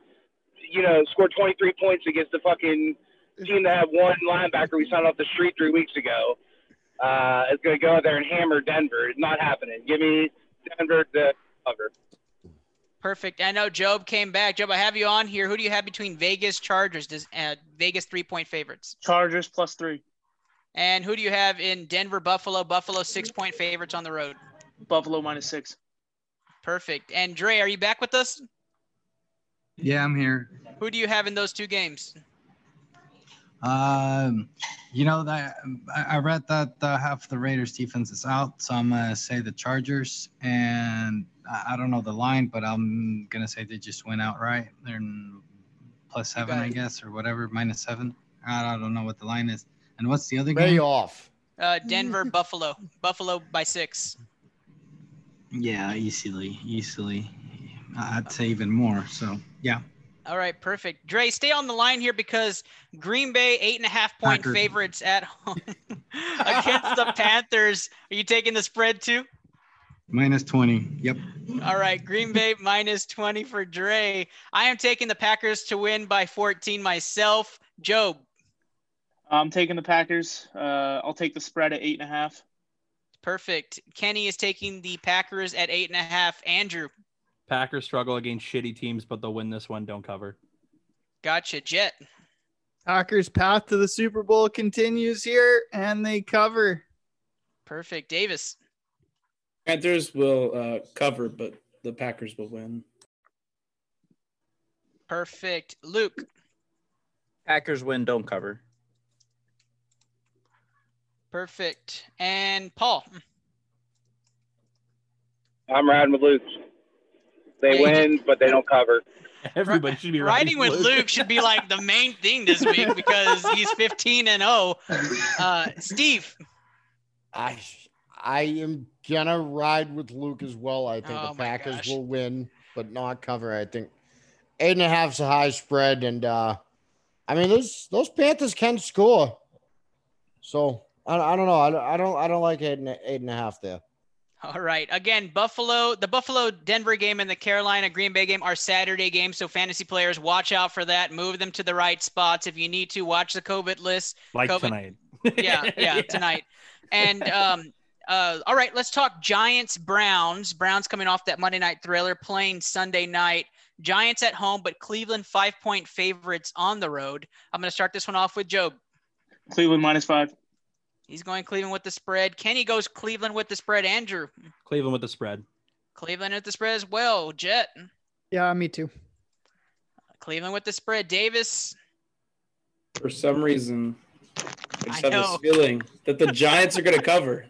you know, scored twenty-three points against the fucking team that had one linebacker we signed off the street three weeks ago. Uh, it's going to go out there and hammer Denver. It's not happening. Give me Denver to cover. Perfect. I know Job came back. Job, I have you on here. Who do you have between Vegas Chargers? Does uh, Vegas three-point favorites? Chargers plus three. And who do you have in Denver, Buffalo? Buffalo six-point favorites on the road. Buffalo minus six. Perfect. And Dre, are you back with us? Yeah, I'm here. Who do you have in those two games? Um, you know, that I read that uh, half the Raiders defense is out, so I'm going to say the Chargers, and I don't know the line, but I'm going to say they just went outright. They're in plus seven, I guess, or whatever, minus seven. I don't know what the line is. And what's the other game? Way off. Uh, Denver, Buffalo. Buffalo by six. Yeah, easily, easily. I'd say even more, so yeah. All right, perfect. Dre, stay on the line here because Green Bay, eight and a half point Packers. favorites at home against the Panthers. Are you taking the spread too? minus twenty. Yep. All right, Green Bay minus twenty for Dre. I am taking the Packers to win by fourteen myself. Joe. I'm taking the Packers. Uh, I'll take the spread at eight and a half. Perfect. Kenny is taking the Packers at eight and a half. Andrew. Packers struggle against shitty teams, but they'll win this one. Don't cover. Gotcha, Jet. Packers' path to the Super Bowl continues here, and they cover. Perfect. Davis. Panthers will uh, cover, but the Packers will win. Perfect. Luke. Packers win, don't cover. Perfect. And Paul. I'm riding with Luke. They win, but they don't cover. Everybody should be riding, riding with Luke. Luke should be like the main thing this week because he's fifteen and oh. Uh, Steve. I I am going to ride with Luke as well. I think oh the Packers gosh. will win, but not cover. I think eight and a half is a high spread. And, uh, I mean, those those Panthers can score. So, I, I don't know. I, I don't I don't like eight and, eight and a half there. All right. Again, Buffalo, the Buffalo-Denver game and the Carolina-Green Bay game are Saturday games, so fantasy players, watch out for that. Move them to the right spots. If you need to, watch the COVID list. Like COVID. tonight. Yeah, yeah, yeah, tonight. And um, uh, all right, let's talk Giants-Browns. Browns coming off that Monday night thriller, playing Sunday night. Giants at home, but Cleveland five-point favorites on the road. I'm going to start this one off with Joe. Cleveland minus five. He's going Cleveland with the spread. Kenny goes Cleveland with the spread. Andrew. Cleveland with the spread. Cleveland with the spread as well. Jet. Yeah, me too. Cleveland with the spread. Davis. For some reason, I just I have know. this feeling that the Giants are going to cover.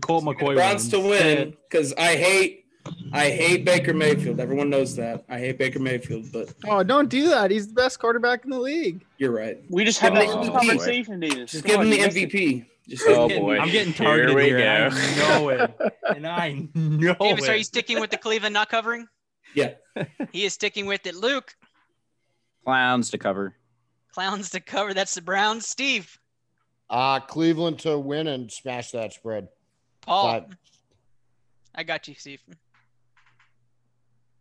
Colt McCoy. The Browns to win because I hate I hate Baker Mayfield. Everyone knows that. I hate Baker Mayfield, but oh, don't do that. He's the best quarterback in the league. You're right. We just had this oh, conversation, Davis. Just give him the M V P. Just oh getting, boy! I'm getting targeted here. here. I know it, and I know Davis, it. Davis, are you sticking with the Cleveland not covering? Yeah, he is sticking with it. Luke, clowns to cover. Clowns to cover. That's the Browns. Steve, uh Cleveland to win and smash that spread. Paul, but... I got you, Steve.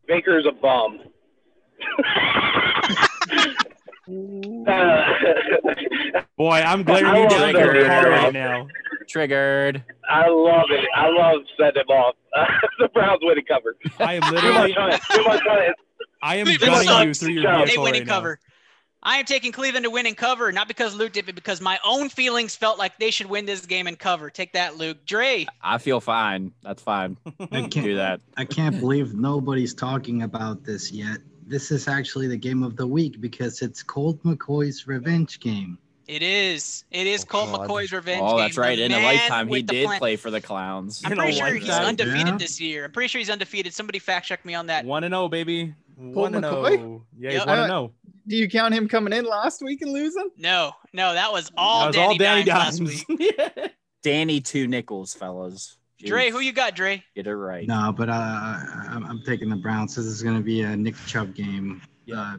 Baker's a bum. Uh, boy, I'm glaring you down your car right now. Triggered. I love it. I love setting him off. Uh, the Browns win and cover. I am literally. Too much on it. I am gunning you through your vehicle they win right and cover. Now. I am taking Cleveland to win and cover, not because Luke did it, because my own feelings felt like they should win this game and cover. Take that, Luke. Dre. I feel fine. That's fine. I can't do that. I can't believe nobody's talking about this yet. This is actually the game of the week because it's Colt McCoy's revenge game. It is. It is oh, Colt God. McCoy's revenge oh, game. Oh, that's right. The in a lifetime, he did plan. play for the Clowns. I'm pretty sure he's time. undefeated yeah. this year. I'm pretty sure he's undefeated. Somebody fact check me on that. One and zero, baby. One and zero. Yeah, he's one and zero. Do you count him coming in last week and losing? No, no, that was all that was Danny, all Danny Dimes, Dimes last week. yeah. Danny two nickels, fellas. Jeez. Dre, who you got, Dre? Get it right. No, but uh, I'm, I'm taking the Browns. So this is going to be a Nick Chubb game. Yeah. Uh,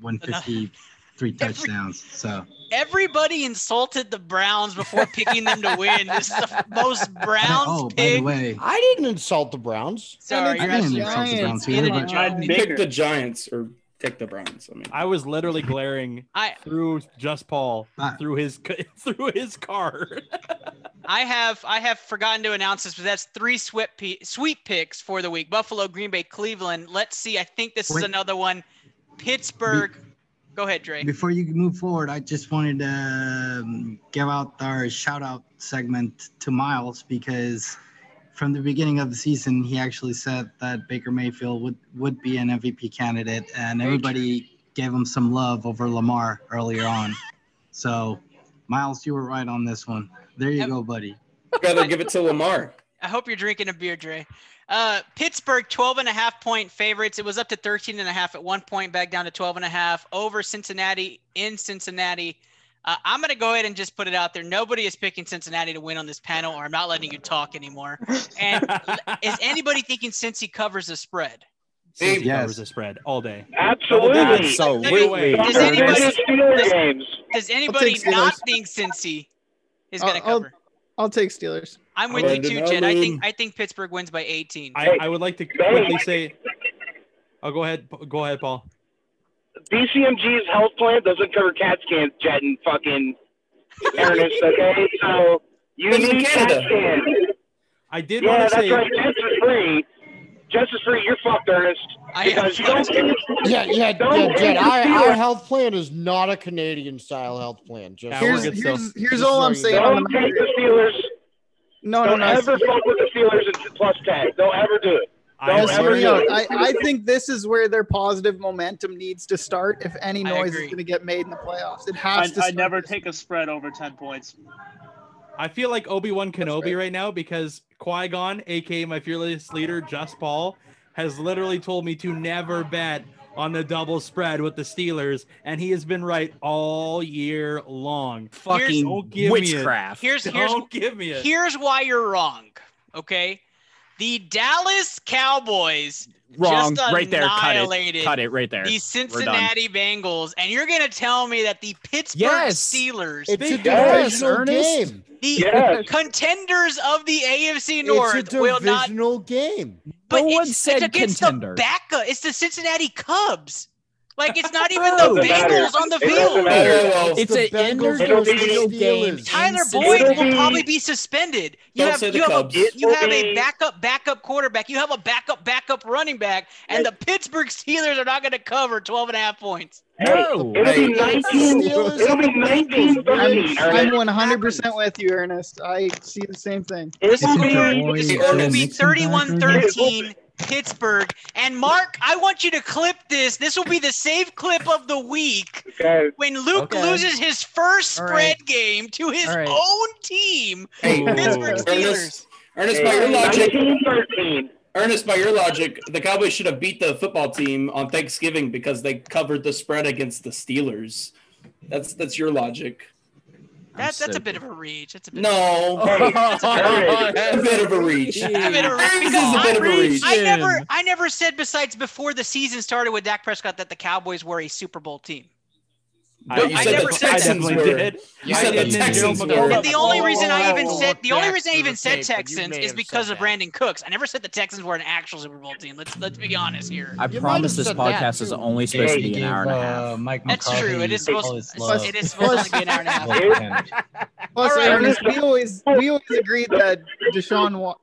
one fifty, three touchdowns. So everybody insulted the Browns before picking them to win. This is the most Browns oh, pick. By the way, I didn't insult the Browns. Sorry, I didn't insult the Browns. Either, I picked the Giants or pick the Browns. I mean, I was literally glaring I, through Just Paul uh, through his through his car. I have I have forgotten to announce this, but that's three sweep sweep picks for the week: Buffalo, Green Bay, Cleveland. Let's see. I think this Wait. is another one. Pittsburgh. Be- Go ahead, Dre. Before you move forward, I just wanted to um, give out our shout out segment to Miles because from the beginning of the season, he actually said that Baker Mayfield would, would be an M V P candidate, and everybody gave him some love over Lamar earlier on. So, Miles, you were right on this one. There you go, buddy. I'd rather give it to Lamar. I hope you're drinking a beer, Dre. Uh, Pittsburgh, twelve and a half point favorites. It was up to thirteen and a half at one point, back down to twelve and a half over Cincinnati in Cincinnati. Uh, I'm going to go ahead and just put it out there. Nobody is picking Cincinnati to win on this panel, or I'm not letting you talk anymore. And is anybody thinking Cincy covers the spread? Yes. Covers the spread all day. Absolutely. So anyway, does anybody, does, does anybody not think Cincy is going to cover? I'll, I'll take Steelers. I'm with you too, Jed. I think I think Pittsburgh wins by eighteen. I, I would like to quickly say. Oh, go ahead. Go ahead, Paul. B C M G's health plan doesn't cover CAT scans, Jed and fucking Ernest. Okay, so you need CAT scans. I did yeah, want to say. Yeah, that's right. Jets are free. Jets is free. You're fucked, Ernest. I am. Yeah, yeah, yeah, Jed. Our, our health plan is not a Canadian-style health plan. Just yeah, here's here's, here's, here's all I'm saying. Don't take the Steelers. No, no, no. Don't ever fuck with the Steelers at plus ten. Don't ever do it. I, I, I think this is where their positive momentum needs to start if any noise is going to get made in the playoffs. It has I, to I never take a spread over ten points. I feel like Obi-Wan Kenobi right. right now because Qui-Gon, a k a my fearless leader, Just Paul, has literally told me to never bet on the double spread with the Steelers, and he has been right all year long. Fucking don't give witchcraft. Me here's, here's, don't give me it. Here's why you're wrong, okay? The Dallas Cowboys Wrong. just right there. annihilated Cut it. Cut it. Right there. the Cincinnati Bengals. And you're going to tell me that the Pittsburgh yes. Steelers, it's a divisional game. the yes. contenders of the A F C North, it's a will not. Divisional game. But no it's, one said it's contender. The backup. It's the Cincinnati Cubs. Like, it's not even the Bengals matter. on the it field. It's, it's an individual game. Tyler Boyd will probably be suspended. You Don't have you have, a, you have a backup backup quarterback. You have a backup backup running back, and it, the Pittsburgh Steelers are not going to cover twelve and a half points. No. It'll be nineteen. It'll be nineteen. I'm one hundred percent with you, Ernest. I see the same thing. It'll be thirty-one thirteen. Pittsburgh. And Mark, I want you to clip this. This will be the save clip of the week. Okay. When Luke okay. loses his first spread right. game to his right. own team, hey. Pittsburgh Steelers. Ernest, Ernest hey. by your logic, nineteen thirteen Ernest, by your logic, the Cowboys should have beat the football team on Thanksgiving because they covered the spread against the Steelers. That's that's your logic. That, that's a bit of a reach. That's a bit no, of a reach. That's a bit of a reach. This is a bit of a reach. I never, I never said besides before the season started with Dak Prescott that the Cowboys were a Super Bowl team. I, you I said never the said Texans that. Were. Did. You I said the Texans were. And the only reason I even said the only reason I even said Texans is because of Brandon Cooks. I never said the Texans were an actual Super Bowl team. Let's let's be honest here. I you promise this podcast is only supposed to be an hour and a half. Mike That's true. It is supposed it is supposed to be an hour and a half. Plus, right. Ernest, we always we always agreed that Deshaun. Wa-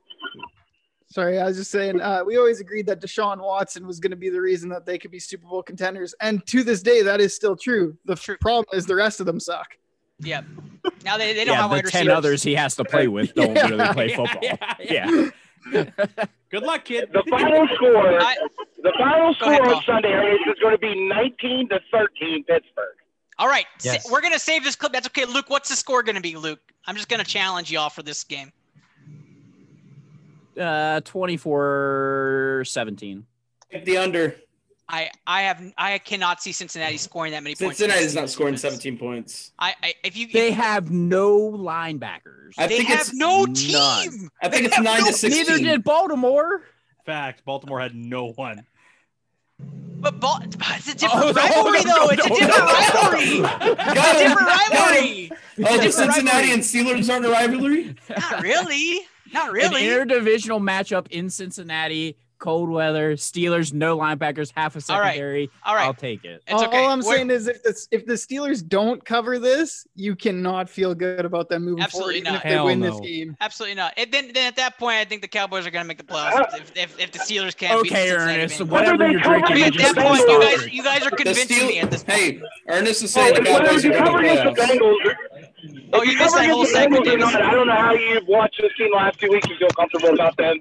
Sorry, I was just saying, uh, we always agreed that Deshaun Watson was going to be the reason that they could be Super Bowl contenders. And to this day, that is still true. The true. problem is the rest of them suck. Yep. Now they, they don't yeah, have wide receivers. The ten others he has to play with don't yeah. really play yeah, football. Yeah. yeah. yeah. Good luck, kid. The final score, I, the final score ahead, on Sunday is going to be nineteen to thirteen Pittsburgh. All right. Yes. We're going to save this clip. That's okay. Luke, what's the score going to be, Luke? I'm just going to challenge y'all for this game. Uh, twenty-four seventeen Take the under. I, I have I cannot see Cincinnati scoring that many points. Cincinnati's not scoring seventeen points. I, I if you if, they have no linebackers. I they have no team. None. I think they it's nine no, to sixteen. Neither did Baltimore. Fact, Baltimore had no one. But Bal- it's a different oh, rivalry, no, no, though. It's a different rivalry. It's a different rivalry. Oh, the Cincinnati rivalry. and Steelers aren't a rivalry? Not really. Not really. An interdivisional matchup in Cincinnati, cold weather, Steelers, no linebackers, half a secondary. All right. All right. I'll take it. It's okay. All I'm We're... saying is if the, if the Steelers don't cover this, you cannot feel good about them moving Absolutely forward not. Even if Hell they win no. this game. Absolutely not. And then, then at that point, I think the Cowboys are going to make the playoffs if, if, if the Steelers can't okay, beat Cincinnati. Okay, Ernest, so whatever you're drinking. At that point, you guys, you guys are convincing Steel- me at this point. Hey, Ernest is saying oh, the Cowboys are going to play. Oh, you missed that whole segment. I don't know how you've watched this team the last two weeks and feel comfortable about them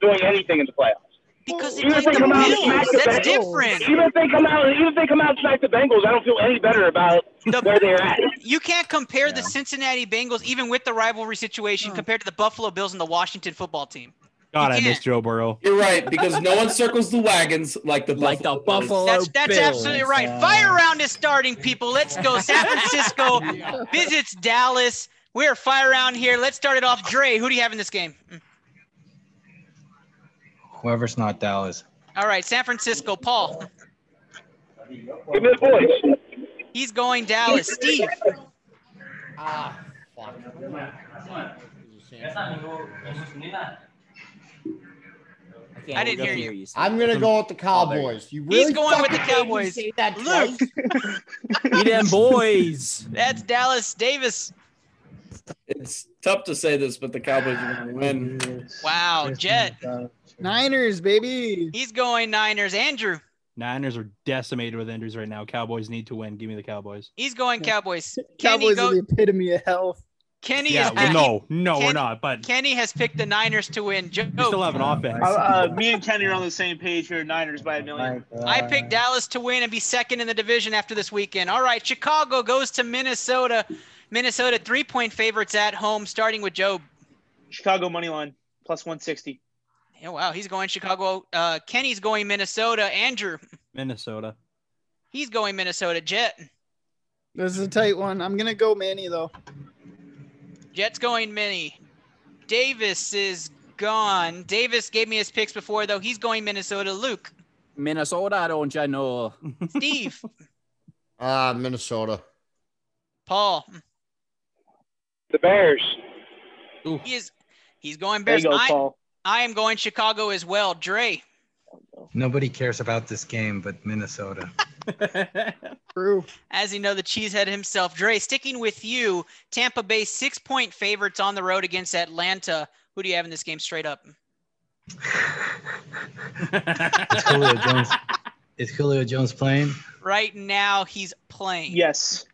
doing anything in the playoffs. Because they played the Bills. That's different. Even if they come out, even if they come out and smack the Bengals, I don't feel any better about the, where they're at. You can't compare yeah. the Cincinnati Bengals, even with the rivalry situation, yeah. compared to the Buffalo Bills and the Washington football team. God, I miss Joe Burrow. You're right, because no one circles the wagons like the like Buffalo, the Buffalo Bills. That's, that's absolutely right. Uh, Fire Round is starting, people. Let's go. San Francisco visits Dallas. We're Fire Round here. Let's start it off. Dre, who do you have in this game? Whoever's not Dallas. All right, San Francisco, Paul. Give me the voice. He's going Dallas. Steve. Ah, fuck. I, I didn't hear you. you I'm going to go with the Cowboys. You really He's going with the Cowboys. Say that Luke. Eat them boys. That's Dallas. Davis. It's tough to say this, but the Cowboys are going to win. Wow. Jet. Niners, baby. He's going Niners. Andrew. Niners are decimated with injuries right now. Cowboys need to win. Give me the Cowboys. He's going Cowboys. Cowboys go- are the epitome of health. Kenny yeah, is well, no, no, Kenny, we're not. But Kenny has picked the Niners to win. Joe, we still have an offense. Uh, uh, me and Kenny are on the same page here. Niners by a million. I picked Dallas to win and be second in the division after this weekend. All right, Chicago goes to Minnesota. Minnesota three-point favorites at home, starting with Joe. Chicago money line plus one sixty. Oh wow, he's going Chicago. Uh, Kenny's going Minnesota. Andrew. Minnesota. He's going Minnesota. Jet. This is a tight one. I'm gonna go Manny though. Jets going mini. Davis is gone. Davis gave me his picks before, though. He's going Minnesota. Luke. Minnesota, don't you know? Steve. Ah, uh, Minnesota. Paul. The Bears. Ooh. He is. He's going Bears. There you go, I, Paul. I am going Chicago as well. Dre. Nobody cares about this game but Minnesota. True. As you know, the cheesehead himself. Dre, sticking with you, Tampa Bay six-point favorites on the road against Atlanta. Who do you have in this game straight up? Is Julio Jones, is Julio Jones playing? Right now he's playing. Yes.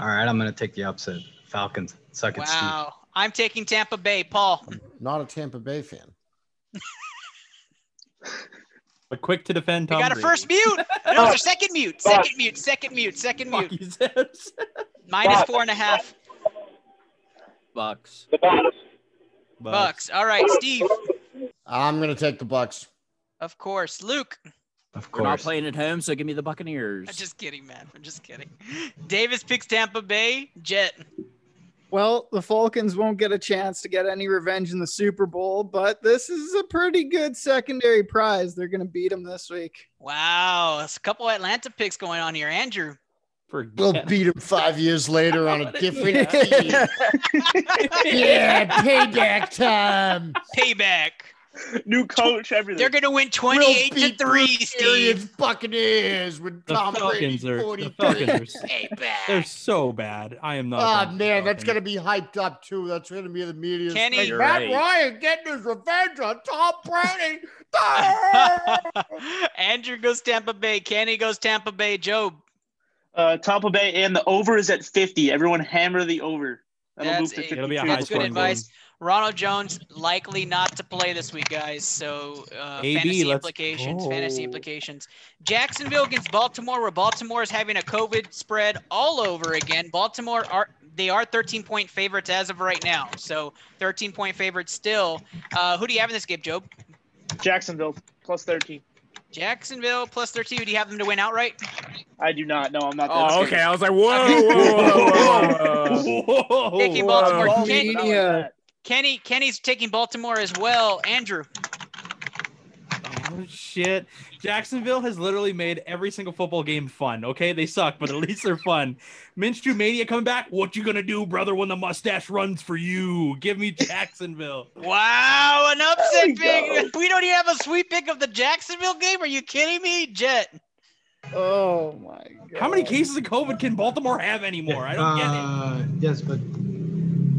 All right, I'm going to take the upset. Falcons. Suck it, wow. Steve. Wow. I'm taking Tampa Bay. Paul. I'm not a Tampa Bay fan. But quick to defend Tom. You got a Brady. First mute. No, it's a second mute. Second mute. Second mute. Second mute. Minus four and a half. Bucks. The Bucks. Bucks. All right, Steve. I'm going to take the Bucks. Of course. Luke. Of course. We're not playing at home, so give me the Buccaneers. I'm just kidding, man. I'm just kidding. Davis picks Tampa Bay. Jet. Well, the Falcons won't get a chance to get any revenge in the Super Bowl, but this is a pretty good secondary prize. They're going to beat them this week. Wow. There's a couple Atlanta picks going on here. Andrew. They'll beat them five years later on a different team. Yeah, payback time. Payback. New coach, everything. They're going to win twenty-eight to three, Steve. Buccaneers with Tom Brady. The Falcons are payback. They're so bad. I am not. Oh, man, that's going to be hyped up, too. That's going to be the media. Kenny. Matt Ryan getting his revenge on Tom Brady. Andrew goes Tampa Bay. Kenny goes Tampa Bay. Joe. Uh, Tampa Bay, and the over is at fifty. Everyone hammer the over. That'll that's move to fifty-two. It'll be a high scoring game. Ronald Jones likely not to play this week, guys. So uh, A B, fantasy implications, go. fantasy implications. Jacksonville against Baltimore, where Baltimore is having a COVID spread all over again. Baltimore are they are thirteen-point favorites as of right now. So thirteen-point favorites still. Uh, who do you have in this game, Job? Jacksonville plus thirteen. Jacksonville plus thirteen. Do you have them to win outright? I do not. No, I'm not. That oh, okay. I was like, whoa, whoa, whoa, whoa, whoa. Taking Baltimore. Whoa, Kenya. Kenny, Kenny's taking Baltimore as well. Andrew. Oh, shit. Jacksonville has literally made every single football game fun, okay? They suck, but at least they're fun. Minshew Mania coming back. What you gonna do, brother, when the mustache runs for you? Give me Jacksonville. Wow, an upset pick. We don't even have a sweep pick of the Jacksonville game? Are you kidding me? Jet. Oh, my God. How many cases of COVID can Baltimore have anymore? I don't uh, get it. Yes, but...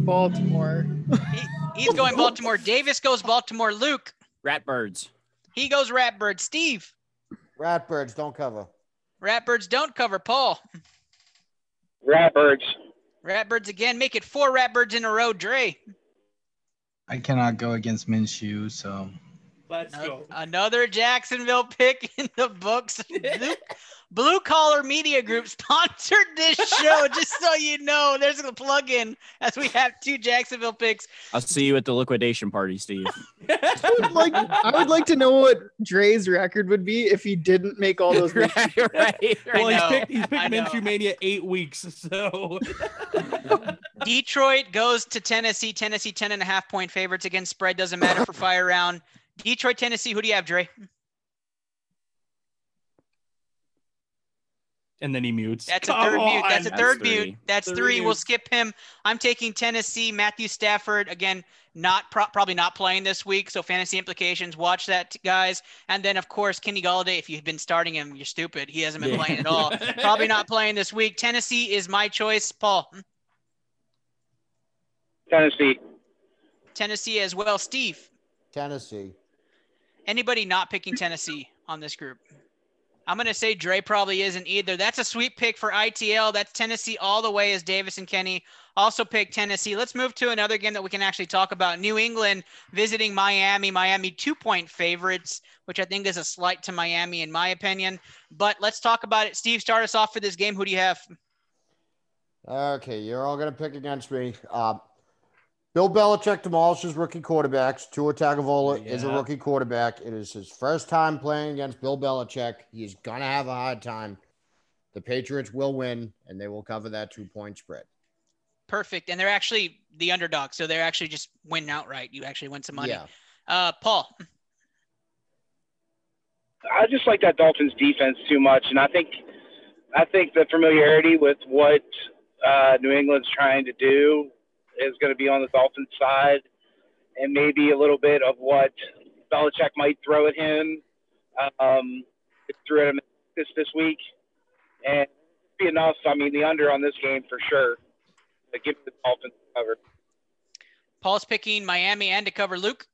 Baltimore. he, he's going Baltimore. Davis goes Baltimore. Luke. Ratbirds. He goes Ratbirds. Steve. Ratbirds don't cover. Ratbirds don't cover. Paul. Ratbirds. Ratbirds again. Make it four Ratbirds in a row. Dre. I cannot go against Minshew, so. Let's uh, go. Another Jacksonville pick in the books. Blue Collar Media Group sponsored this show, just so you know. There's a plug-in as we have two Jacksonville picks. I'll see you at the liquidation party, Steve. I, would like, I would like to know what Dre's record would be if he didn't make all those right, right, right. Well, he's picked, he's picked Minshew Mania eight weeks, so. Detroit goes to Tennessee. Tennessee ten and a half point favorites against spread. Doesn't matter for fire round. Detroit, Tennessee. Who do you have, Dre? And then he mutes. That's Come a third on. mute. That's a third That's mute. Three. That's three. three. We'll skip him. I'm taking Tennessee, Matthew Stafford. Again, not pro- probably not playing this week. So fantasy implications, watch that, guys. And then, of course, Kenny Golladay, if you've been starting him, you're stupid. He hasn't been yeah. playing at all. Probably not playing this week. Tennessee is my choice. Paul? Tennessee. Tennessee as well. Steve? Tennessee. Anybody not picking Tennessee on this group? I'm going to say Dre probably isn't either. That's a sweet pick for I T L. That's Tennessee all the way, as Davis and Kenny also pick Tennessee. Let's move to another game that we can actually talk about. New England visiting Miami. Miami two-point favorites, which I think is a slight to Miami in my opinion. But let's talk about it. Steve, start us off for this game. Who do you have? Okay, you're all going to pick against me. Uh, Bill Belichick demolishes rookie quarterbacks. Tua Tagovailoa yeah. is a rookie quarterback. It is his first time playing against Bill Belichick. He's going to have a hard time. The Patriots will win, and they will cover that two-point spread. Perfect. And they're actually the underdog, so they're actually just winning outright. You actually win some money. Yeah. Uh, Paul? I just like that Dolphins defense too much, and I think I think the familiarity with what uh, New England's trying to do is going to be on the Dolphins side, and maybe a little bit of what Belichick might throw at him. Um, threw at him this this week, and be enough. I mean, the under on this game for sure. But give the Dolphins a cover. Paul's picking Miami and to cover. Luke?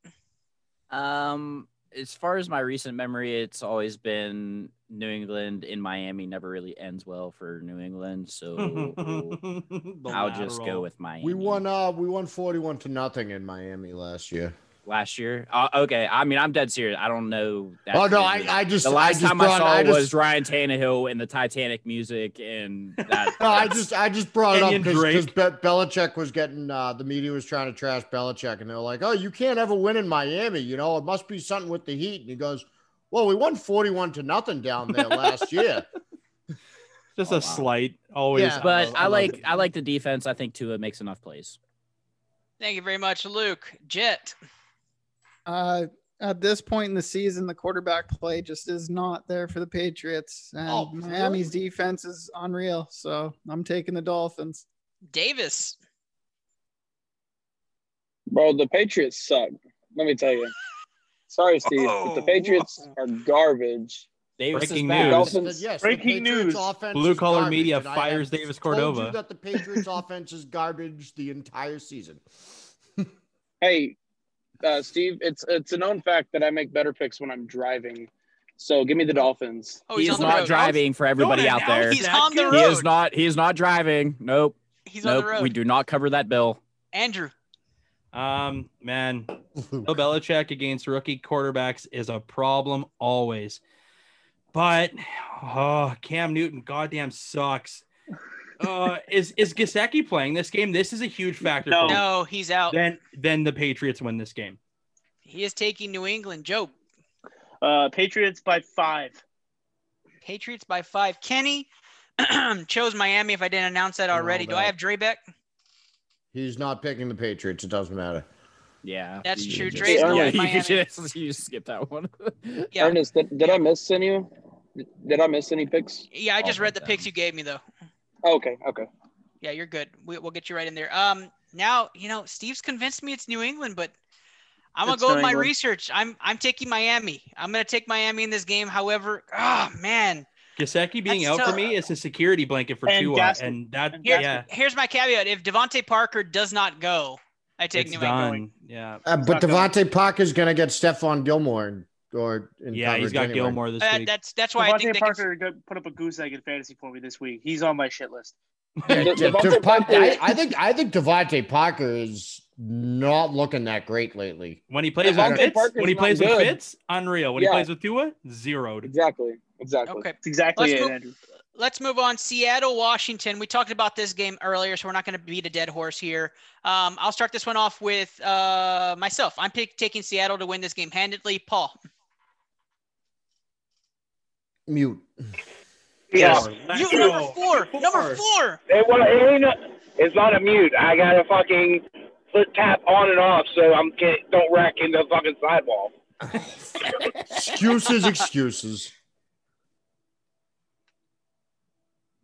Um, as far as my recent memory, it's always been New England in Miami. Never really ends well for New England, so I'll just go with Miami. We won. Uh, we won forty-one to nothing in Miami last year. Last year, uh, okay. I mean, I'm dead serious. I don't know. That oh no, I, I just the last I just time brought, I saw I just, was Ryan Tannehill and the Titanic music, and that. No, I just I just brought it up because Be- Belichick was getting uh, the media was trying to trash Belichick, and they're like, "Oh, you can't ever win in Miami. You know, it must be something with the Heat." And he goes, well, we won forty-one to nothing down there last year. Just oh, a wow. slight, always. Yeah, but I, I like it. I like the defense. I think Tua makes enough plays. Thank you very much, Luke. Jet. Uh, at this point in the season, the quarterback play just is not there for the Patriots, and oh, Miami's really? defense is unreal. So I'm taking the Dolphins. Davis. Bro, the Patriots suck. Let me tell you. Sorry, Steve, but the Patriots are garbage. Davis Breaking news. Dolphins, yes, Breaking news. Blue Collar Media fires Davis Cordova. I told you that the Patriots offense is garbage the entire season. Hey, uh, Steve, it's it's a known fact that I make better picks when I'm driving. So give me the Dolphins. Oh, he's he is not road. driving for everybody out now. there. He's on the road. He is not, he is not driving. Nope. He's nope. on the road. We do not cover that bill. Andrew. Um, man, Bill Belichick against rookie quarterbacks is a problem always. But oh, Cam Newton, goddamn sucks. Uh, is is Gesicki playing this game? This is a huge factor. No, for no he's out. Then then the Patriots win this game. He is taking New England. Joe, uh, Patriots by five. Patriots by five. Kenny chose Miami. If I didn't announce that already, do I have Dre Beck? He's not picking the Patriots. It doesn't matter. Yeah. That's true. Dre's yeah, going yeah, you, just, you just skip that one. yeah. Ernest, did, did I miss any? Did I miss any picks? Yeah, I just oh, read the damn. picks you gave me, though. Oh, okay, okay. Yeah, you're good. We, we'll get you right in there. Um, Now, you know, Steve's convinced me it's New England, but I'm going to go with my England. research. I'm I'm taking Miami. I'm going to take Miami in this game. However, oh, man. Gesicki being That's out tough. for me is a security blanket for and Tua, Gaskin. and that here's, yeah. Here's my caveat: if Devontae Parker does not go, I take it's New England. Yeah, uh, but Devontae Parker is going to get Stephon Gilmore, or in yeah, he's got anyway. Gilmore this uh, week. That's that's why Devontae I think Parker can... put up a goose egg in fantasy for me this week. He's on my shit list. Yeah, De- De- Parker, I, I think I think Devontae Parker is not looking that great lately. When he plays Devontae with Fitz, when he plays good. with Fitz, unreal. When yeah. he plays with Tua, zeroed. Exactly. Exactly. Okay. That's exactly let's it, move, Andrew. Let's move on. Seattle, Washington. We talked about this game earlier, so we're not going to beat a dead horse here. Um, I'll start this one off with uh, myself. I'm pick, taking Seattle to win this game handedly. Paul. Mute. Yes. You, number four. four. Number four. It, well, it ain't a, it's not a mute. I got a fucking foot tap on and off, so I'm get, don't wreck into the fucking sidewall. excuses, excuses.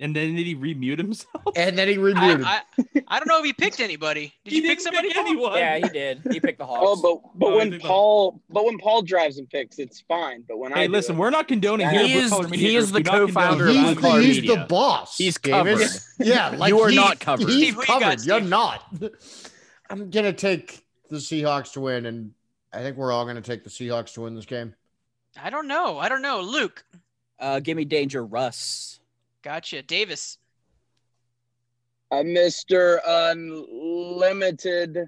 And then did he remute himself? And then he remuted. I, I, I don't know if he picked anybody. Did he you pick somebody? Pick anyone. Yeah, he did. He picked the Hawks. Oh, but but oh, when Paul them. but when Paul drives and picks, it's fine. But when hey, I hey, listen, it, we're not condoning here. He is, he is the co-founder of Blue Collar Media. He's the boss. He's covered. Yeah, like you are he, not covered. He's Steve, covered. Got, You're Steve? not. I'm gonna take the Seahawks to win, and I think we're all gonna take the Seahawks to win this game. I don't know. I don't know, Luke. Uh, give me Danger Russ. Gotcha. Davis. Uh, Mister Unlimited.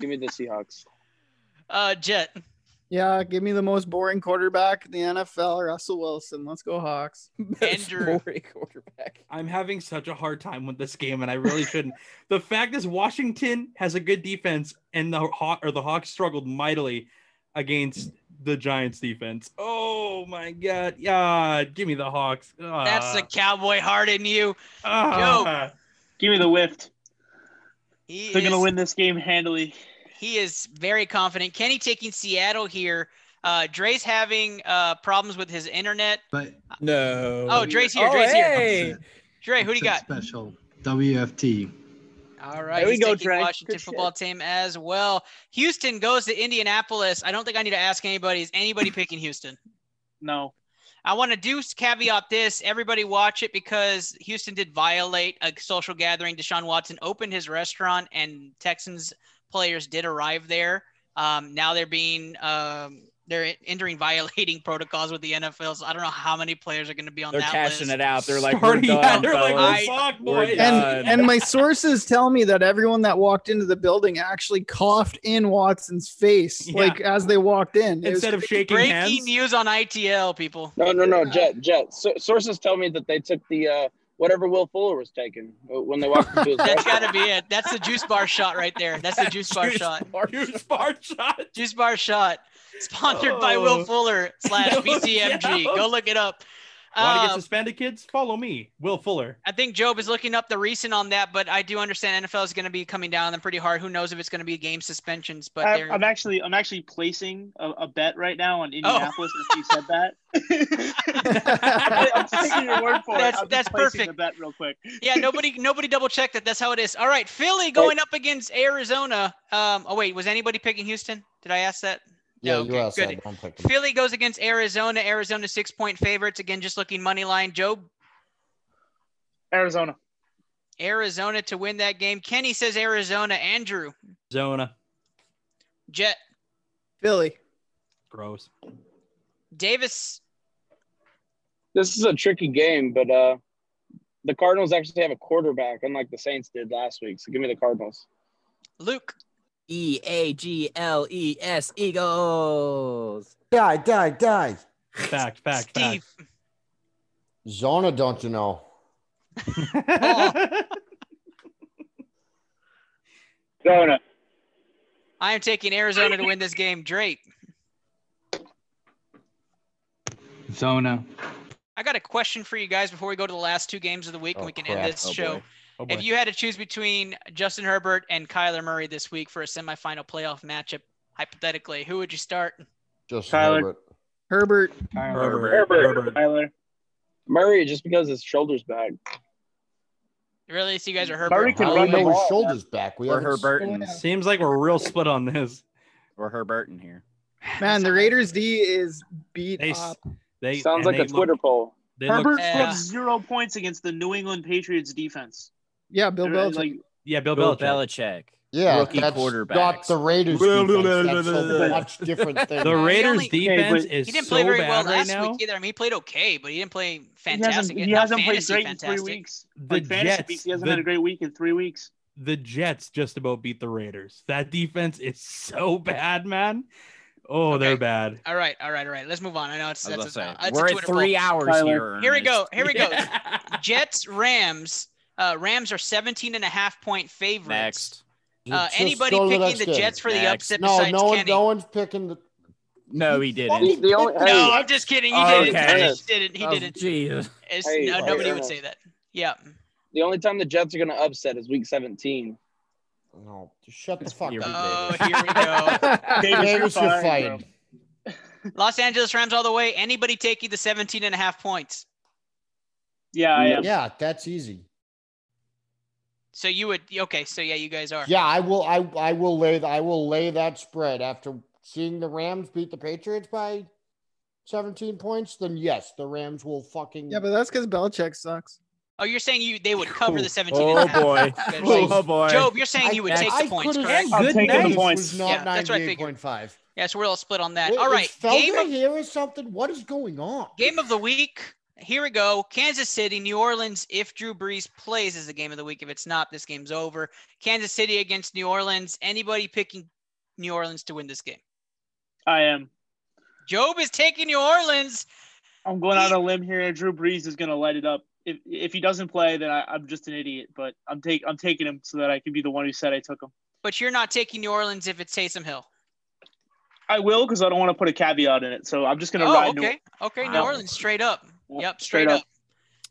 Give me the Seahawks. uh, Jet. Yeah, give me the most boring quarterback in the N F L, Russell Wilson. Let's go Hawks. Andrew. Boring quarterback. I'm having such a hard time with this game, and I really shouldn't. The fact is Washington has a good defense, and the Haw- or the Hawks struggled mightily against the Giants defense. Oh my God. Yeah. Give me the Hawks. Uh, That's the cowboy heart in you. Uh, give me the whiffed. He They're going to win this game handily. He is very confident. Kenny taking Seattle here. Uh, Dre's having uh, problems with his internet. But no. Oh, Dre's here. Oh, Dre's hey. here. Dre, who do you got? Special W F T. All right, there we go, Dre. Washington football team as well. Houston goes to Indianapolis. I don't think I need to ask anybody. Is anybody picking Houston? No. I want to do caveat this. Everybody watch it because Houston did violate a social gathering. Deshaun Watson opened his restaurant, and Texans players did arrive there. Um, now they're being um, they're entering violating protocols with the N F L. So I don't know how many players are going to be on they're that list. They're cashing it out. They're like, Sorry, we're done, yeah, they're like fuck, boys. And, and my sources tell me that everyone that walked into the building actually coughed in Watson's face, yeah. like as they walked in. Instead was, of shaking breaking hands. Breaking news on I T L, people. No, no, no, Jet, Jet. So, sources tell me that they took the uh, whatever Will Fuller was taking when they walked into his That's got to be it. That's the juice bar shot right there. That's the juice bar juice shot. Bar, juice bar shot. Juice bar shot. Sponsored oh. by Will Fuller slash B C M G. Go look it up. Want um, to get suspended, kids? Follow me, Will Fuller. I think Job is looking up the recent on that, but I do understand N F L is going to be coming down on them pretty hard. Who knows if it's going to be game suspensions? But I, I'm actually I'm actually placing a, a bet right now on Indianapolis. Oh. If you said that, I'm taking your word for that's, it. I'm that's perfect. A bet real quick. Yeah, nobody nobody double checked that. That's how it is. All right, Philly going right. up against Arizona. Um, oh wait, was anybody picking Houston? Did I ask that? No, yeah, okay, good. Philly goes against Arizona. Arizona six-point favorites. Again, just looking money line. Job? Arizona. Arizona to win that game. Kenny says Arizona. Andrew? Arizona. Jet? Philly. Gross. Davis? This is a tricky game, but uh, the Cardinals actually have a quarterback, unlike the Saints did last week, so give me the Cardinals. Luke? E A G L E S, Eagles. Die, die, die. Fact, fact, Steve. fact. Zona, don't you know? Zona. I am taking Arizona to win this game. Drake. Zona. I got a question for you guys before we go to the last two games of the week, oh, and we can crap. end this oh, show. Boy. Oh, if you had to choose between Justin Herbert and Kyler Murray this week for a semifinal playoff matchup, hypothetically, who would you start? Justin Herbert. Herbert. Herbert. Herbert. Kyler. Murray, just because his shoulder's back. Really? So you guys are Herbert. Murray can run the ball. Shoulders back. We're Herbert. Seems like we're real split on this. We're Herbert in here. Man, the Raiders D is beat they, up. They, Sounds like they a Twitter look, poll. Herbert has zero points against the New England Patriots defense. Yeah, Bill Belichick. Like, yeah, Bill, Bill Belichick. Belichick. Yeah, rookie quarterback. Not the Raiders. That's a much different thing. The Raiders only, defense is he didn't play so very well last right week either. I mean, he played okay, but he didn't play fantastic. He hasn't, he hasn't played great fantastic. in three weeks. The like Jets. Week, he hasn't the, had a great week in three weeks. The Jets just about beat the Raiders. That defense is so bad, man. Oh, okay. They're bad. All right, all right, all right. Let's move on. I know it's I that's a, it's we're a at three poll. hours Tyler. here. Here we go. Here we go. Jets, Rams. Uh, Rams are seventeen and a half point favorites. Next. Uh, anybody picking the, the Jets for Next. the upset no, besides no one, Kenny? No one's picking the – No, he didn't. He, the only, hey. No, I'm just kidding. He oh, didn't. Okay. He didn't. He didn't. Jesus. Hey, no, hey, nobody hey, would hey. say that. Yeah. The only time the Jets are going to upset is week seventeen. No, just shut the fuck up. Oh, here we go. Davis, you're fired. Los Angeles Rams all the way. Anybody taking the seventeen and a half points? Yeah, I am. Yeah, that's easy. So you would okay? So yeah, you guys are. Yeah, I will. I I will lay. I will lay that spread after seeing the Rams beat the Patriots by seventeen points. Then yes, the Rams will fucking. Yeah, but that's because Belichick sucks. Oh, you're saying you they would cover Ooh. the seventeen. Oh boy! Oh boy! Job, you're saying I, you would I, take I the points. Correct? Good night. Was not yeah, that's right. ninety-eight point five. Yeah, so we're all split on that. Wait, all right, game of, here is something. What is going on? Game of the week. Here we go. Kansas City, New Orleans. If Drew Brees plays, is the game of the week. If it's not, this game's over. Kansas City against New Orleans. Anybody picking New Orleans to win this game? I am. Job is taking New Orleans. I'm going out on a limb here. Drew Brees is going to light it up. If if he doesn't play, then I, I'm just an idiot. But I'm take I'm taking him so that I can be the one who said I took him. But you're not taking New Orleans if it's Taysom Hill. I will because I don't want to put a caveat in it. So I'm just going to oh, ride. Okay. New- okay. Wow. New Orleans straight up. Yep, straight, straight up. up.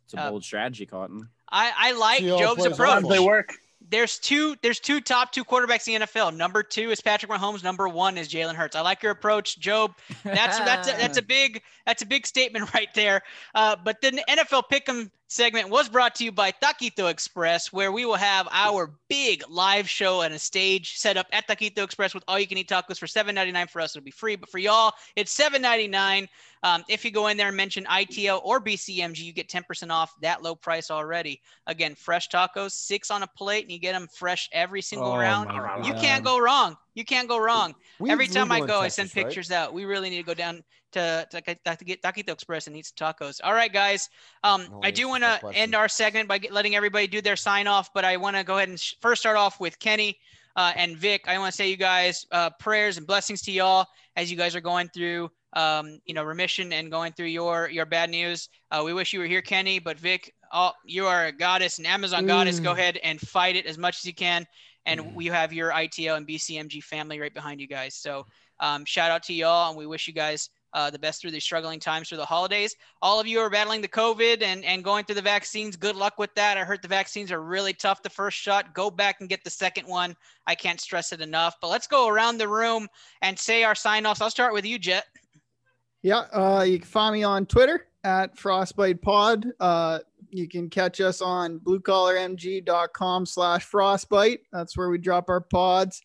It's a bold uh, strategy, Cotton. I, I like Job's approach. They work. There's two. There's two top two quarterbacks in the N F L. Number two is Patrick Mahomes. Number one is Jaylen Hurts. I like your approach, Job. That's that's a, that's a big that's a big statement right there. Uh, but the N F L Pick'em segment was brought to you by Taquito Express, where we will have our big live show and a stage set up at Taquito Express with all you can eat tacos for seven ninety-nine. For us, it'll be free, but for y'all, it's seven ninety-nine. Um, if you go in there and mention I T L or B C M G, you get ten percent off that low price already. Again, fresh tacos, six on a plate, and you get them fresh every single oh, round. You can't go wrong. You can't go wrong. We, every time I go, Texas, I send right? pictures out. We really need to go down to, to, to get Taquito Express and eat some tacos. All right, guys. Um, oh, I do want to end our segment by get, letting everybody do their sign off, but I want to go ahead and sh- first start off with Kenny uh, and Vic. I want to say you guys uh, prayers and blessings to y'all as you guys are going through, um, you know, remission and going through your, your bad news. Uh, we wish you were here, Kenny, but Vic, oh, you are a goddess, an Amazon mm. goddess. Go ahead and fight it as much as you can. And we have your I T L and B C M G family right behind you guys. So um, shout out to y'all, and we wish you guys uh, the best through these struggling times through the holidays. All of you who are battling the COVID and, and going through the vaccines, good luck with that. I heard the vaccines are really tough the first shot. Go back and get the second one. I can't stress it enough. But let's go around the room and say our sign-offs. I'll start with you, Jet. Yeah, uh, you can find me on Twitter at Frostbite Pod. Uh, you can catch us on bluecollarmg.com slash frostbite. That's where we drop our pods.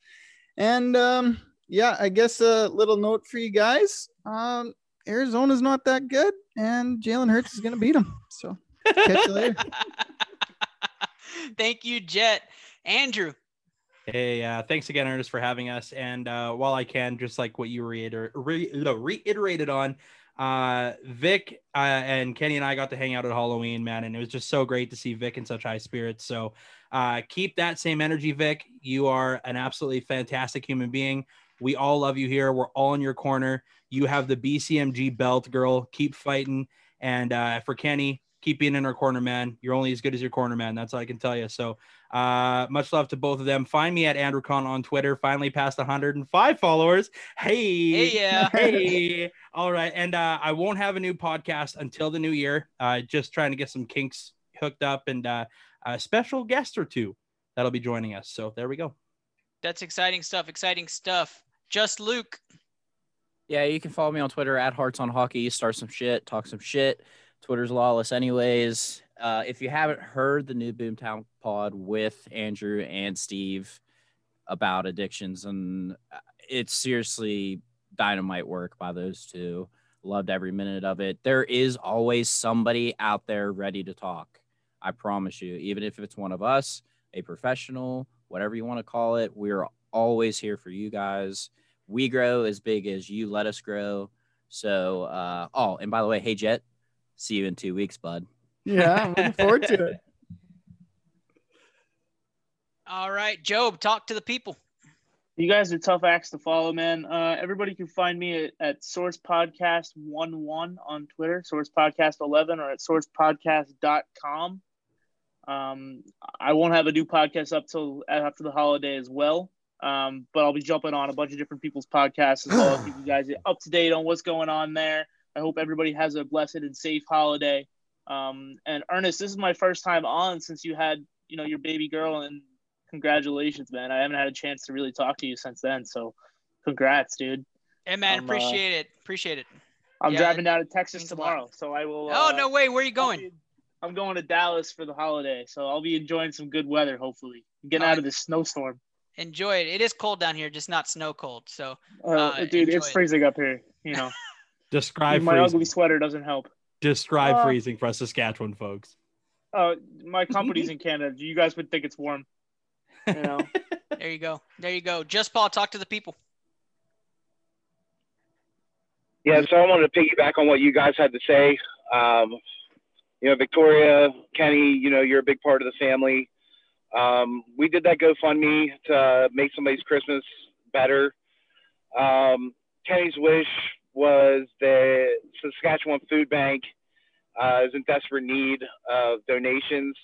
And um, yeah, I guess a little note for you guys. Um, Arizona's not that good, and Jalen Hurts is going to beat them. So catch you later. Thank you, Jet. Andrew. Hey, uh, thanks again, Ernest, for having us. And uh, while I can, just like what you reiter- re- no, reiterated on, uh Vic uh, and Kenny and I got to hang out at Halloween, man, and it was just so great to see Vic in such high spirits. So uh keep that same energy, Vic. You are an absolutely fantastic human being. We all love you here. We're all in your corner. You have the B C M G belt, girl. Keep fighting. And uh for Kenny, keep being in our corner, man. You're only as good as your corner, man. That's all I can tell you. So uh much love to both of them. Find me at Andrew Kahn on Twitter. Finally past one hundred five followers. Hey, hey yeah. Hey. All right. And uh, I won't have a new podcast until the new year. Uh, just trying to get some kinks hooked up and uh, a special guest or two that'll be joining us. So there we go. That's exciting stuff. Exciting stuff. Just Luke. Yeah, you can follow me on Twitter at Hearts on Hockey. Start some shit. Talk some shit. Twitter's lawless anyways. Uh, if you haven't heard the new Boomtown Pod with Andrew and Steve about addictions, and it's seriously dynamite work by those two. Loved every minute of it. There is always somebody out there ready to talk. I promise you, even if it's one of us, a professional, whatever you want to call it, we're always here for you guys. We grow as big as you let us grow. So, uh, oh, and by the way, hey, Jet, see you in two weeks, bud. Yeah, I'm looking forward to it. All right, Job, talk to the people. You guys are tough acts to follow, man. Uh, everybody can find me at, at Source Podcast eleven on Twitter, Source Podcast eleven, or at source podcast dot com. Um, I won't have a new podcast up till after the holiday as well, um, but I'll be jumping on a bunch of different people's podcasts as well. Keep you guys up to date on what's going on there. I hope everybody has a blessed and safe holiday. Um, and Ernest, this is my first time on since you had, you know, your baby girl, and congratulations, man. I haven't had a chance to really talk to you since then, so congrats, dude. Hey, man, I'm, appreciate uh, it. Appreciate it. I'm yeah, driving down to Texas tomorrow, so I will... Oh, uh, no way. Where are you going? I'm going to Dallas for the holiday, so I'll be enjoying some good weather, hopefully. Get out of this snowstorm. Enjoy it. It is cold down here, just not snow cold. So, uh, uh, dude, it's it. freezing up here. You know, describe my freezing. Ugly sweater doesn't help. Describe uh, freezing for us Saskatchewan folks. Oh, uh, my company's in Canada. You guys would think it's warm. You know. There you go. There you go. Just Paul, talk to the people. Yeah, so I wanted to piggyback on what you guys had to say. Um, you know, Victoria, Kenny, you know, you're a big part of the family. Um, we did that GoFundMe to make somebody's Christmas better. Um, Kenny's wish was that Saskatchewan Food Bank uh, is in desperate need of donations.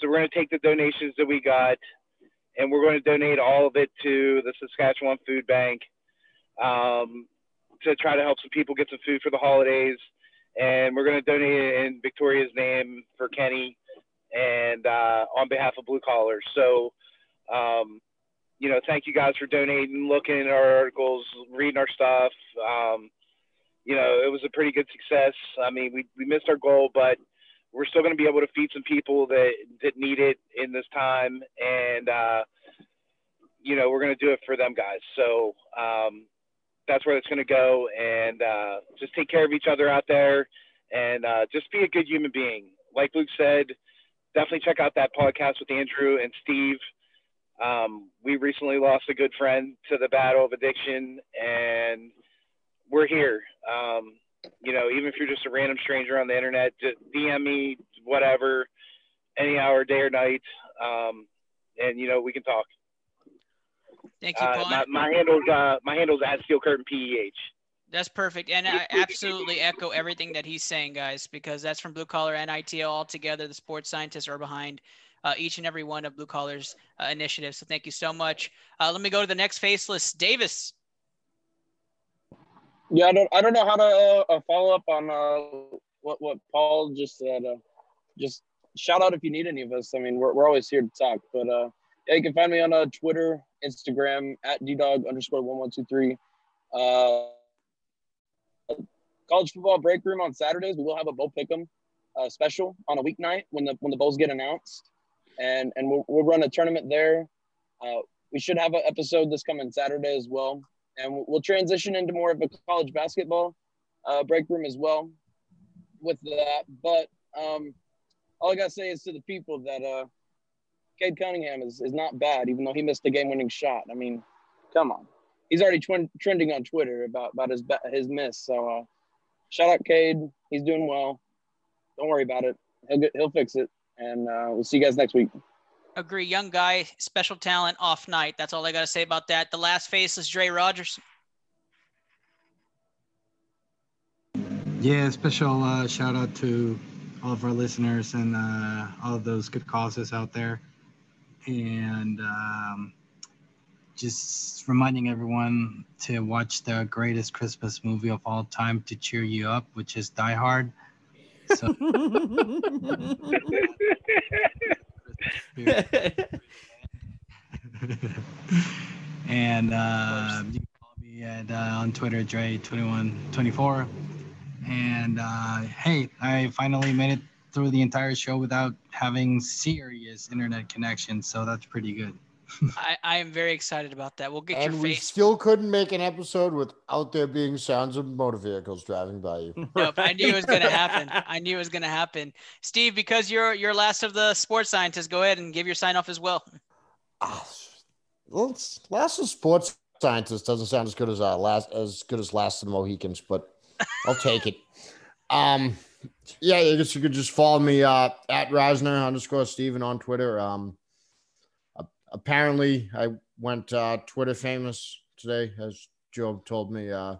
So we're going to take the donations that we got, and we're going to donate all of it to the Saskatchewan Food Bank um, to try to help some people get some food for the holidays. And we're going to donate it in Victoria's name for Kenny and uh, on behalf of Blue Collar. So, um, you know, thank you guys for donating, looking at our articles, reading our stuff. Um, you know, it was a pretty good success. I mean, we, we missed our goal, but we're still going to be able to feed some people that, that need it in this time. And, uh, you know, we're going to do it for them guys. So um, that's where it's going to go. And uh, just take care of each other out there and uh, just be a good human being. Like Luke said, definitely check out that podcast with Andrew and Steve. Um, we recently lost a good friend to the battle of addiction, and we're here. Um, you know, even if you're just a random stranger on the internet, just D M me, whatever, any hour, day or night. Um, and, you know, we can talk. Thank you, Paul. Uh, my, my handle's uh, my handle's at Steel Curtain P E H. That's perfect. And I absolutely echo everything that he's saying, guys, because that's from Blue Collar and I T L all together. The sports scientists are behind uh, each and every one of Blue Collar's uh, initiatives. So thank you so much. Uh, let me go to the next faceless, Davis. Yeah, I don't, I don't know how to uh, follow up on uh, what what Paul just said. Uh, just shout out if you need any of us. I mean, we're we're always here to talk. But uh, yeah, you can find me on uh, Twitter, Instagram at ddog underscore one one two three. College football break room on Saturdays. We will have a Bo Pick'em uh, special on a weeknight when the when the bowls get announced, and and we'll we'll run a tournament there. Uh, we should have an episode this coming Saturday as well. And we'll transition into more of a college basketball uh, break room as well with that. But um, all I got to say is to the people that uh, Cade Cunningham is, is not bad, even though he missed a game-winning shot. I mean, come on. He's already tw- trending on Twitter about, about his his miss. So uh, shout out Cade. He's doing well. Don't worry about it. He'll, get, he'll fix it. And uh, we'll see you guys next week. Agree. Young guy, special talent, off night. That's all I got to say about that. The last faceless, Dre Rogers. Yeah, special uh, shout out to all of our listeners and uh, all of those good causes out there. And um, just reminding everyone to watch the greatest Christmas movie of all time to cheer you up, which is Die Hard. So. And uh, you can call me at, uh, on Twitter, Dre twenty-one twenty-four. And uh, hey, I finally made it through the entire show without having serious internet connection, so that's pretty good. I, I am very excited about that. We'll get and your we face. Still couldn't make an episode without there being sounds of motor vehicles driving by you. Nope, I knew it was going to happen. I knew it was going to happen. Steve, because you're you're last of the sports scientists, go ahead and give your sign off as well. Uh, well last of sports scientists doesn't sound as good as uh, last as good as last of the Mohicans, but I'll take it. Um, yeah, I guess you could just follow me uh, at Reisner underscore Steven on Twitter. Um. Apparently, I went uh, Twitter famous today, as Joe told me, uh,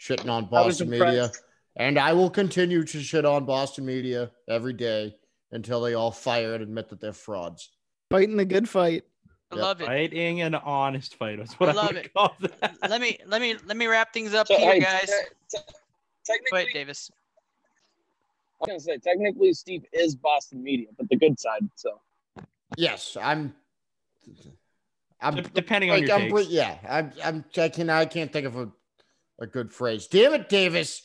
shitting on Boston media. And I will continue to shit on Boston media every day until they all fire and admit that they're frauds. Fighting the good fight. I yep. love it. Fighting an honest fight. That's what I, I love it. Call that. Let me let me let me wrap things up so, here, hey, guys. Te- te- technically, Go ahead, Davis. I was gonna say technically Steve is Boston media, but the good side. So yes, I'm. I'm depending like, on your I'm, takes. Yeah, I'm. I'm. I, can, I can't think of a, a good phrase. Damn it, Davis.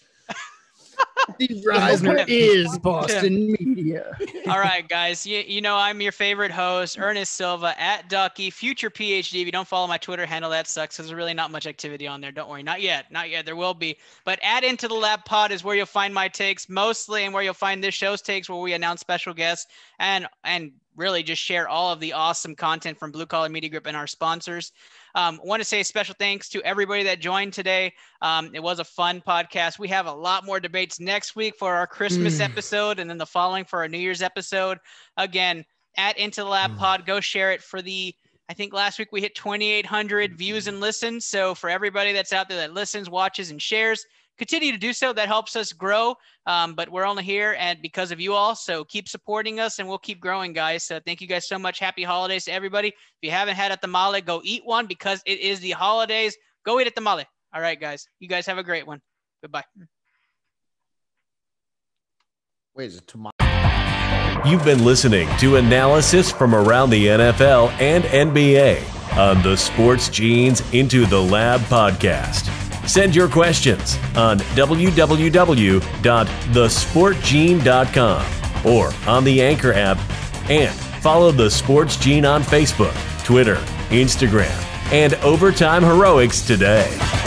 Steve Reisner is Boston media. All right, guys. You, you know, I'm your favorite host, Ernest Silva, at Ducky, future P H D. If you don't follow my Twitter handle, that sucks. There's really not much activity on there. Don't worry. Not yet. Not yet. There will be. But at Into the Lab Pod is where you'll find my takes mostly, and where you'll find this show's takes, where we announce special guests and and really just share all of the awesome content from Blue Collar Media Group and our sponsors. Um, want to say special thanks to everybody that joined today. Um, it was a fun podcast. We have a lot more debates next week for our Christmas mm. episode, and then the following for our New Year's episode. Again, at Into the Lab mm. Pod, go share it for the, I think last week we hit twenty-eight hundred views and listens. So for everybody that's out there that listens, watches, and shares, continue to do so. That helps us grow. Um, but we're only here and because of you all. So keep supporting us and we'll keep growing, guys. So thank you guys so much. Happy holidays to everybody. If you haven't had a tamale, go eat one because it is the holidays. Go eat a tamale. All right, guys. You guys have a great one. Goodbye. Wait, is it tamale? You've been listening to analysis from around the N F L and N B A on the Sports Genes Into the Lab podcast. Send your questions on w w w dot the sport gene dot com or on the Anchor app, and follow The Sports Gene on Facebook, Twitter, Instagram, and Overtime Heroics today.